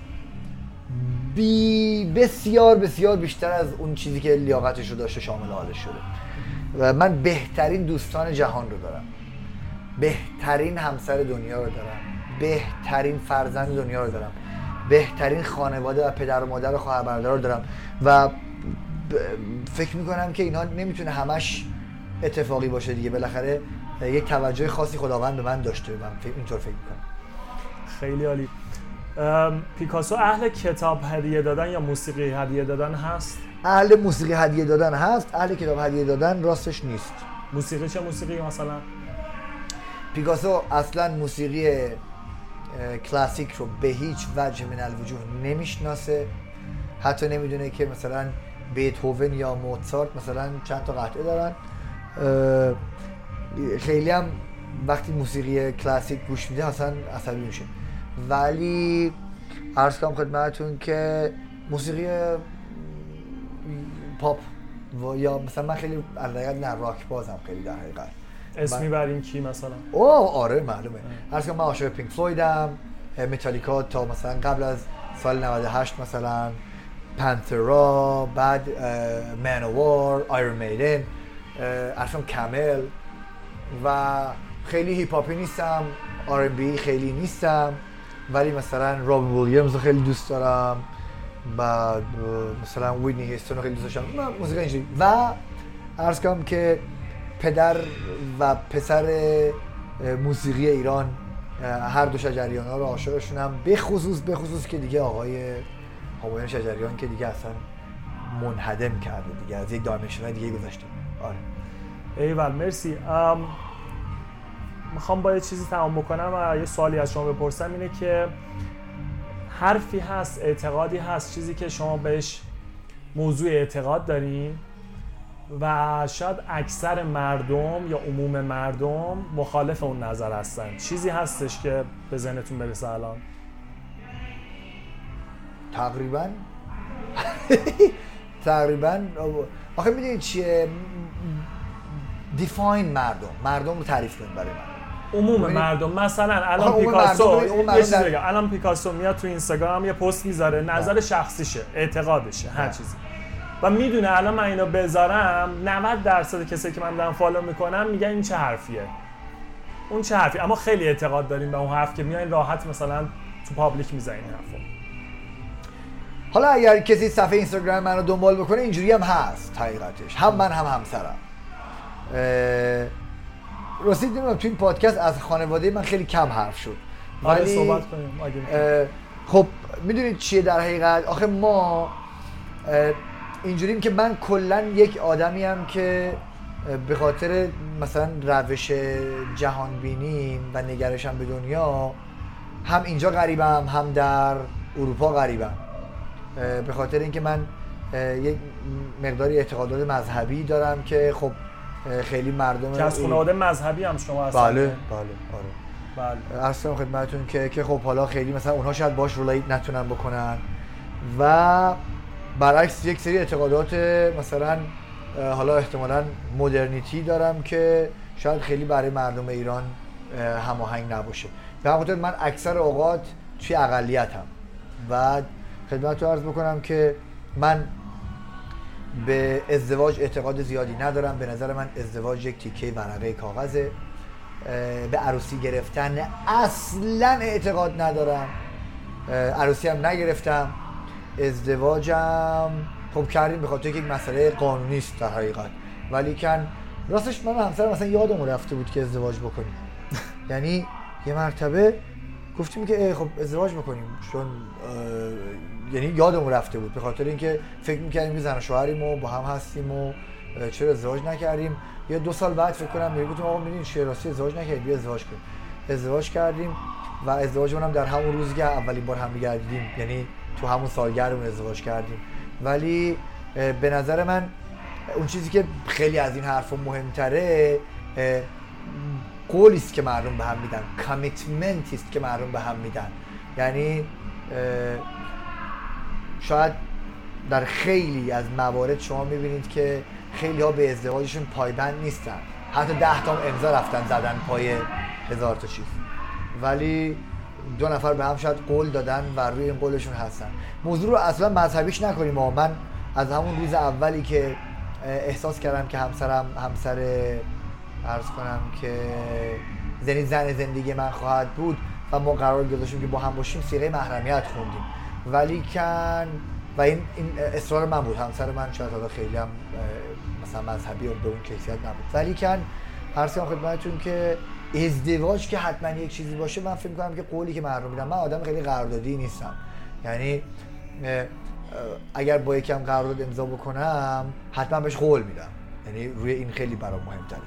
بسیار بیشتر از اون چیزی که لیاقتش رو داشته شامل حالش شده و من بهترین دوستان جهان رو دارم، بهترین همسر دنیا رو دارم، بهترین فرزند دنیا رو دارم، بهترین خانواده و پدر و مادر و خواهر برادر رو دارم و فکر میکنم که اینا نمیتونه همش اتفاقی باشه دیگه، بالاخره یک توجه خاصی خداوند به من داشته، من اینطور فکر میکنم. خیلی عالی. پیکاسو اهل کتاب هدیه دادن یا موسیقی هدیه دادن هست؟ اهل موسیقی هدیه دادن هست، اهل کتاب هدیه دادن راستش نیست. موسیقی چه موسیقی مثلا؟ پیکاسو اصلا موسیقی کلاسیک رو به هیچ وجه من الوجوه نمیشناسه، حتی نمیدونه که مثلا بیتهوون یا موزارت مثلا چند تا قطعه دارن. خیلی هم وقتی موسیقی کلاسیک گوش میده اصلا عصبی میشه، ولی عرض کنم خدمتتون که موسیقی پاپ یا مثلا من خیلی علاقه نه راک بازم خیلی در حقیقت اسم میبریم کی مثلا؟ اوه آره معلومه. عرض کنم من عاشق پینک فلویدم، متالیکا تا مثلا قبل از سال 98 مثلا، پانترا، بعد من وار، آیرون میدن، عرض کامل، و خیلی هیپ هاپی نیستم، R&B خیلی نیستم، ولی مثلا راب ویلیامز رو خیلی دوست دارم، بعد مثلا ویتنی هیوستون رو خیلی دوست داشتم، من موسیقی اینجوری. و عرض کنم که پدر و پسر موسیقی ایران هر دو شجریان ها رو عاشقشونم، به خصوص که دیگه آقای همایون شجریان که دیگه اصلا منهدم کرده دیگه، از یک دایمنشن دیگه گذاشته. آره ایول، مرسی. میخوام با یه چیزی تمام بکنم و یه سوالی از شما بپرسم، اینه که حرفی هست، اعتقادی هست، چیزی که شما بهش موضوع اعتقاد دارین و شاید اکثر مردم یا عموم مردم مخالف اون نظر هستن، چیزی هستش که به ذهنتون برسه الان؟ تقریبا آخه میدونی چیه، define مردم رو تعریف کنید برای من، عموم مردم. مثلا الان پیکاسو، یه چیزی بگم، الان پیکاسو میاد تو اینستاگرام یه پست میذاره، نظر شخصیشه، اعتقادشه، هر چیزی، و میدونه الان من اینو بذارم 90% کسایی که من دارم فالو میکنم میگن این چه حرفیه، اون چه حرفیه، اما خیلی اعتقاد داریم به اون حرف که میاین راحت مثلا تو پابلیک میذارین حرفو. حالا اگر کسی صفحه اینستاگرام منو دنبال بکنه اینجوری هم هست حقیقتش، هم من هم همسرم. راستی دیدم تو این پادکست از خانواده من خیلی کم حرف شد، ولی صحبت کنیم اگه. خب میدونید چیه در حقیقت، آخه ما اینجوریم که من کلا یک آدمیم که به خاطر مثلا روش جهان بینیم و نگرشم به دنیا، هم اینجا غریبم هم در اروپا غریبم، به خاطر اینکه من یک مقداری اعتقادات مذهبی دارم که خب خیلی مردم که از خانواده مذهبی هم شما هستن. بله. اصلا خدمتتون که خب حالا خیلی مثلا اونها شاید باش ریلیت نتونن بکنن، و برعکس یک سری اعتقادات مثلا حالا احتمالاً مدرنیتی دارم که شاید خیلی برای مردم ایران هماهنگ نباشه. به خاطر من اکثر اوقات توی اقلیتم و خدمتتون عرض بکنم که من به ازدواج اعتقاد زیادی ندارم، به نظر من ازدواج یک تیکه ورقه کاغذه، به عروسی گرفتن اصلا اعتقاد ندارم، عروسی هم نگرفتم، ازدواجم خب کردیم به خاطر یک مسئله قانونی است در حقیقت، ولی کن راستش من و همسرم مثلا یادمون رفته بود که ازدواج بکنیم، یعنی یه مرتبه گفتیم که خب ازدواج بکنیم، چون یعنی یادمون رفته بود به خاطر اینکه فکر می‌کردیم که زن و شوهریم و با هم هستیم و چرا ازدواج نکردیم. یا 2 سال بعد فکر کنم میگفتم آقا ببین چه راستی ازدواج نکردیم، بیا ازدواج کنیم. ازدواج کردیم و ازدواجمون هم در همون روز که اولین بار هم گردیدیم، یعنی تو همون سالگردمون ازدواج کردیم. ولی به نظر من اون چیزی که خیلی از این حرفا مهم‌تره قولی است که مردم به هم میدن، کامیتمنت است که مردم به هم میدن، یعنی شاید در خیلی از موارد شما میبینید که خیلی ها به ازدواجشون پایبند نیستن، حتی 10 تا امضا رفتن زدن پای 1000 تا چیز، ولی 2 نفر به هم شاید قول دادن و روی این قولشون هستن. موضوع رو اصلا مذهبیش نکنیم. من از همون روز اولی که احساس کردم که همسر عرض کنم که زن زندگی من خواهد بود و ما قرار گذاشتیم که با هم باشیم، سیغه محرمیت خوندیم، ولی کن و این اصرار من بود. همسر من شاید حالا خیلی هم مثلا مذهبی و به اون کیفیت نبود، ولی کن هر سیام خدمتتون که ازدواج که حتما یک چیزی باشه، من فکر می‌کنم که قولی که من رو میدم، من آدم خیلی قراردادی نیستم، یعنی اگر با یکم قرارداد امضا بکنم حتما بهش قول میدم، یعنی روی این خیلی برام مهم‌تره.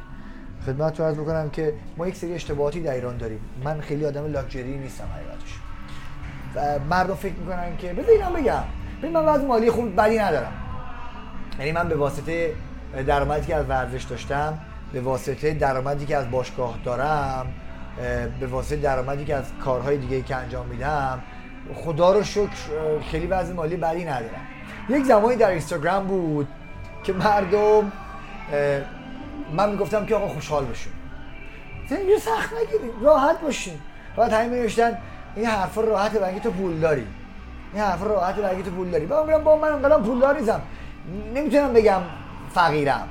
خدمتتون عرض می‌کنم که ما یک سری اشتباهاتی در ایران داریم. من خیلی آدم لاکچری نیستم حقیقتش، و مردم فکر می‌کنن که بذار اینا بگم ببین من وضع مالی خوب بدی ندارم، یعنی من به واسطه درآمدی که از ورزش داشتم، به واسطه درآمدی که از باشگاه دارم، به واسطه درآمدی که از کارهای دیگه‌ای که انجام میدم، خدا رو شکر خیلی وضع مالی بدی ندارم. یک زمانی در اینستاگرام بود که مردم من میگفتم که آقا خوشحال بشین، زندگی سخت نگیرید، راحت باشین. بعد همین نوشتن این حرفا راحته برای اینکه تو پول داری، این حرفا راحته برای اینکه تو پول داری. بعد میگم با من انقدر پولدار نیستم، نمیتونم بگم فقیرم،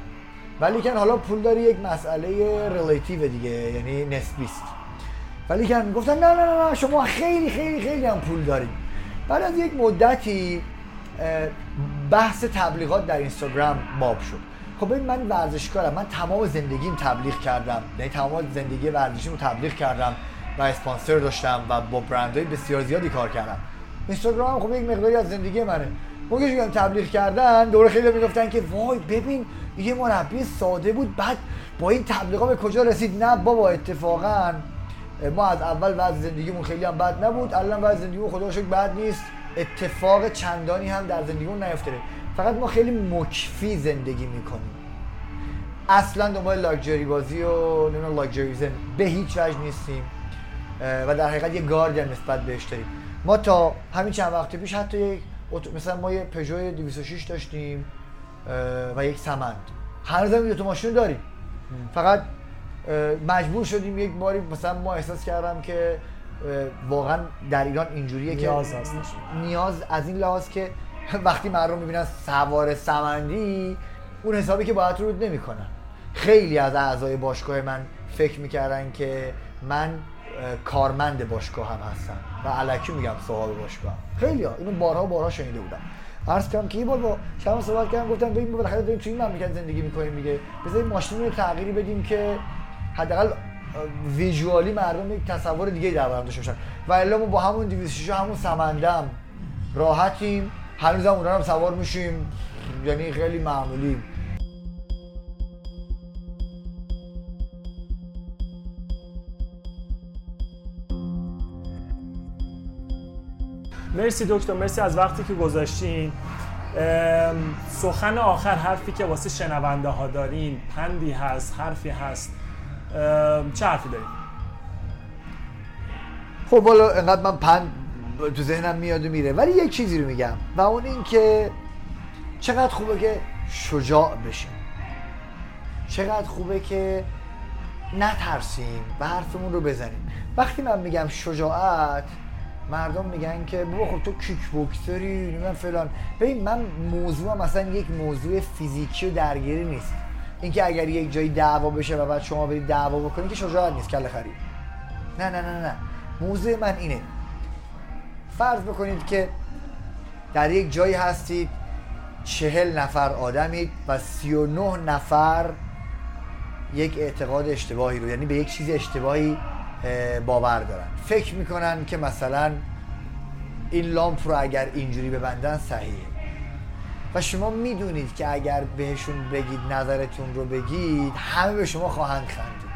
ولی کن حالا پول داری یک مسئله ریلیتیو دیگه، یعنی نسبی است. ولی کن گفتن نه نه نه شما خیلی خیلی خیلی هم پول دارید. بعد از یک مدتی بحث تبلیغات در اینستاگرام باب شد. خب ببین من ورزشکارم، من تمام زندگیم تبلیغ کردم، یعنی تمام زندگی ورزشیمو تبلیغ کردم و اسپانسر داشتم و با برندهای بسیار زیادی کار کردم. اینستاگرام خب یک مقداری از زندگی منه. موقعی که تبلیغ کردن دوره خیلی میگفتن که وای ببین یه مربی ساده بود بعد با این تبلیغا به کجا رسید. نه بابا، اتفاقا ما از اول وضع زندگیمون خیلی هم بد نبود، الان وضع زندگیمون خدا رو شکر بد نیست، اتفاق چندانی هم در زندگیمون نیفتاده، فقط ما خیلی مکفی زندگی میکنیم، اصلا دنبال لاکچری بازی و نمیدونم لاکچریزم به هیچ وجه نیستیم و در حقیقت یه گاردی نسبت بهش داریم. ما تا همین چند وقت پیش حتی یک مثلا ما یه پژو 206 داشتیم و یک سمند، هنوزم دو ماشین داریم، فقط مجبور شدیم یک باری مثلا ما احساس کردم که واقعا در ایران اینجوریه که نیاز از این لحاظ که وقتی مردم میبینن سوار سمندی اون حسابی که باید رود نمیکنن. خیلی از اعضای باشگاه من فکر میکردن که من کارمند باشگاه هم هستم و الکی میگم صاحب باشگاه. خیلی ها اینو بارها شنیده بودم. عرض کردم که یه بار با شما صحبت کردم، گفتم ببین بالاخره داریم توی این مملکت زندگی میکنیم دیگه، بذاریم ماشین رو تغییری بدیم که حداقل ویژوالی مردم یک تصور دیگه در برابرش بشن، و الا ما با همون 206 همون سمندم راحتیم، هنوزم اونها هم سوار میشیم، یعنی خیلی معمولیم. مرسی دکتر، مرسی از وقتی که گذاشتین. سخن آخر، حرفی که واسه شنونده ها دارین، پندی هست، حرفی هست، چه حرفی دارین؟ خب والا انقدر من پند تو ذهنم میاد و میره، ولی یک چیزی رو میگم و اون این که چقدر خوبه که شجاع بشیم، چقدر خوبه که نترسیم و حرفمون رو بزنیم. وقتی من میگم شجاعت، مردم میگن که بابا خب تو کیک بوکسری نمیدونم فلان. ببین من موضوعم مثلا یک موضوع فیزیکی و درگیری نیست، اینکه اگر یک جایی دعوا بشه و بعد شما برید دعوا بکنید که شجاعت نیست، کله خرید. نه نه نه نه، موضوع من اینه، فرض بکنید که در یک جایی هستید 40 نفر آدمید و 39 نفر یک اعتقاد اشتباهی رو، یعنی به یک چیز اشتباهی باور دارن، فکر میکنن که مثلا این لامپ رو اگر اینجوری ببندن صحیحه، و شما میدونید که اگر بهشون بگید نظرتون رو بگید همه به شما خواهند خندید.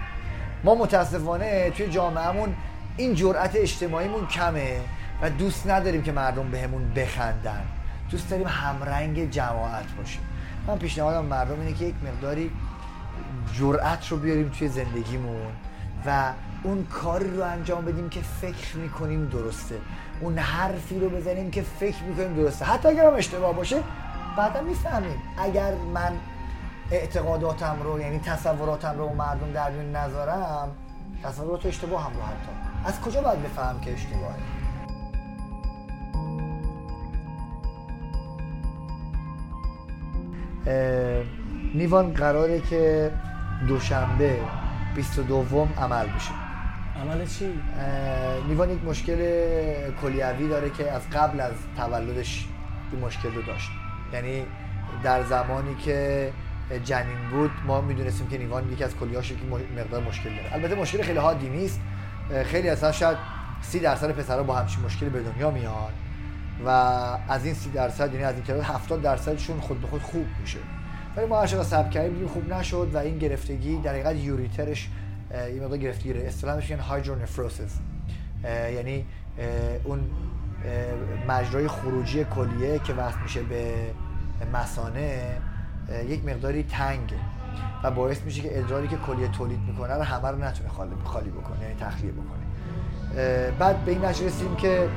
ما متاسفانه توی جامعهمون این جرأت اجتماعیمون کمه و دوست نداریم که مردم بهمون بخندن، دوست داریم همرنگ جماعت باشیم. من پیشنهادم مردم اینه که یک مقداری جرأت رو بیاریم توی زندگیمون و اون کاری رو انجام بدیم که فکر میکنیم درسته، اون حرفی رو بزنیم که فکر میکنیم درسته، حتی اگر هم اشتباه باشه بعدا میفهمیم. اگر من اعتقاداتم رو، یعنی تصوراتم رو مردم در میون نذارم، تصورات اشتباه هم رو حتی از کجا باید بفهم که اشتباهه. نیوان قراره که دوشنبه 22 عمل بشه. عمل چی؟ نیوان یک مشکل کلیوی داره که از قبل از تولدش این مشکل رو داشت. یعنی در زمانی که جنین بود ما میدونستیم که نیوان یکی از کلیه‌هاش که مقدار مشکل داره. البته مشکل خیلی حادی نیست، خیلی اصلا شاید 30% پسرها با همچین مشکلی به دنیا میان و از این 30% یعنی از این تعداد 70%شون خود به خود خوب میشه. ولی ما عاشق سبکری بودیم، خوب نشد و این گرفتگی در حقیقت یوریترش این مقدار گرفتگیه. اصطلاحش میگن هایدرونفروسیس، یعنی اون مجرای خروجی کلیه که وصل میشه به مثانه یک مقداری تنگه و باعث میشه که ادراری که کلیه تولید میکنه رو همه رو نتونه خالی بکنه، یعنی تخلیه بکنه. بعد به این نتیجه رسیدیم که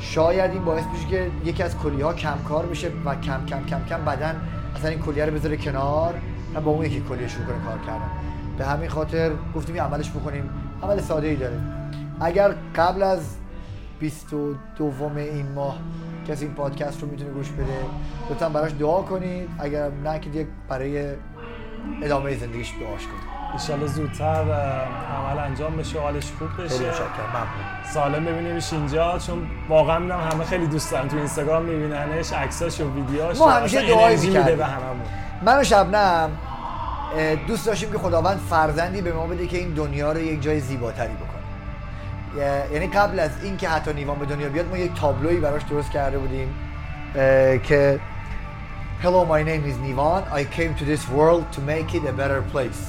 شاید این باعث میشه که یکی از کلیه‌ها کم کار بشه و کم کم کم کم بدن اصلا این کلیه رو بذاره کنار و با اون یکی کلیه شروع کنه کار کردن. به همین خاطر گفتیم عملش بکنیم. عمل ساده‌ای داره. اگر قبل از 22 این ماه کسی این پادکست رو میتونه گوش بده، لطفاً براش دعا کنید. اگر نه که برای ادامه زندگیش دعاش کنید. ان شاءالله زودتر عمل انجام بشه، حالش خوب بشه. خیلی متشکرم. ممنون. سالم ببینیمش اینجا، چون واقعا میدونم همه خیلی دوست دارن، تو اینستاگرام میبیننش، عکساش و ویدیوهاش. ما همیشه دعایی می‌کردیم به هممون. من و شبنم دوست داشتیم که خداوند فرزندی به ما بده که این دنیا رو یک جای زیباتری بکنه. یعنی قبل از این که حتی نیوان به دنیا بیاد ما یک تابلویی براش درست کرده بودیم که Hello, my name is Nivan. I came to this world to make it a better place.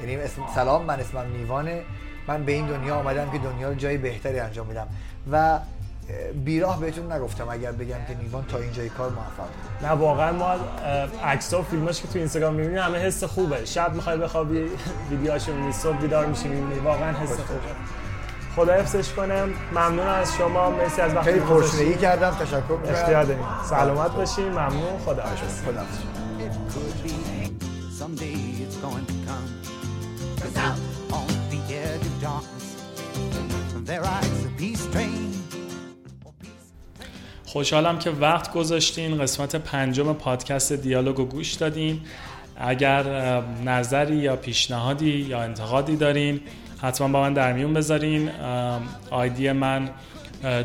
یعنی سلام، من اسمم نیوانه، من به این دنیا آمدم که دنیا رو جای بهتری انجام بدم و بیراه بهتون نگفتم اگر بگم که نیوان تا اینجای کار موفق بود. نه واقعا ما عکس‌ها و فیلماش که تو اینستاگرام می‌بینیم همه حس خوبه. شب می‌خوای بخوابی ویدیوهاشو می‌بینی، صبح بیدار می‌شی می‌بینی، واقعا حس خوبه. خدا حفظش کنم. ممنون از شما، مرسی از وقتتون. خیلی پرسشی کردم، تشکر می‌کنم. اختیار دارین. سلامت باشین. ممنون. خداحافظ. خداحافظ. Cause out on the edge of darkness there rides a peace train. خوشحالم که وقت گذاشتین. قسمت 5 پادکست دیالوگ رو گوش دادین. اگر نظری یا پیشنهادی یا انتقادی دارین حتما با من در میون بذارین. آیدی من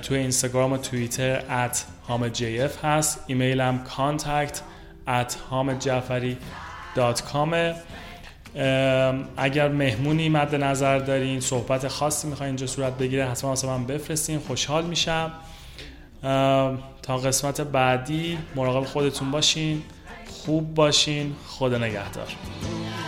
تو اینستاگرام و توییتر @hamjf هست. ایمیلم contact@hamjafari.com. اگر مهمونی مد نظر دارین، صحبت خاصی میخواین اینجا صورت بگیره، حتما واسه من بفرستین، خوشحال میشم. تا قسمت بعدی مراقب خودتون باشین، خوب باشین، خدا نگهدار.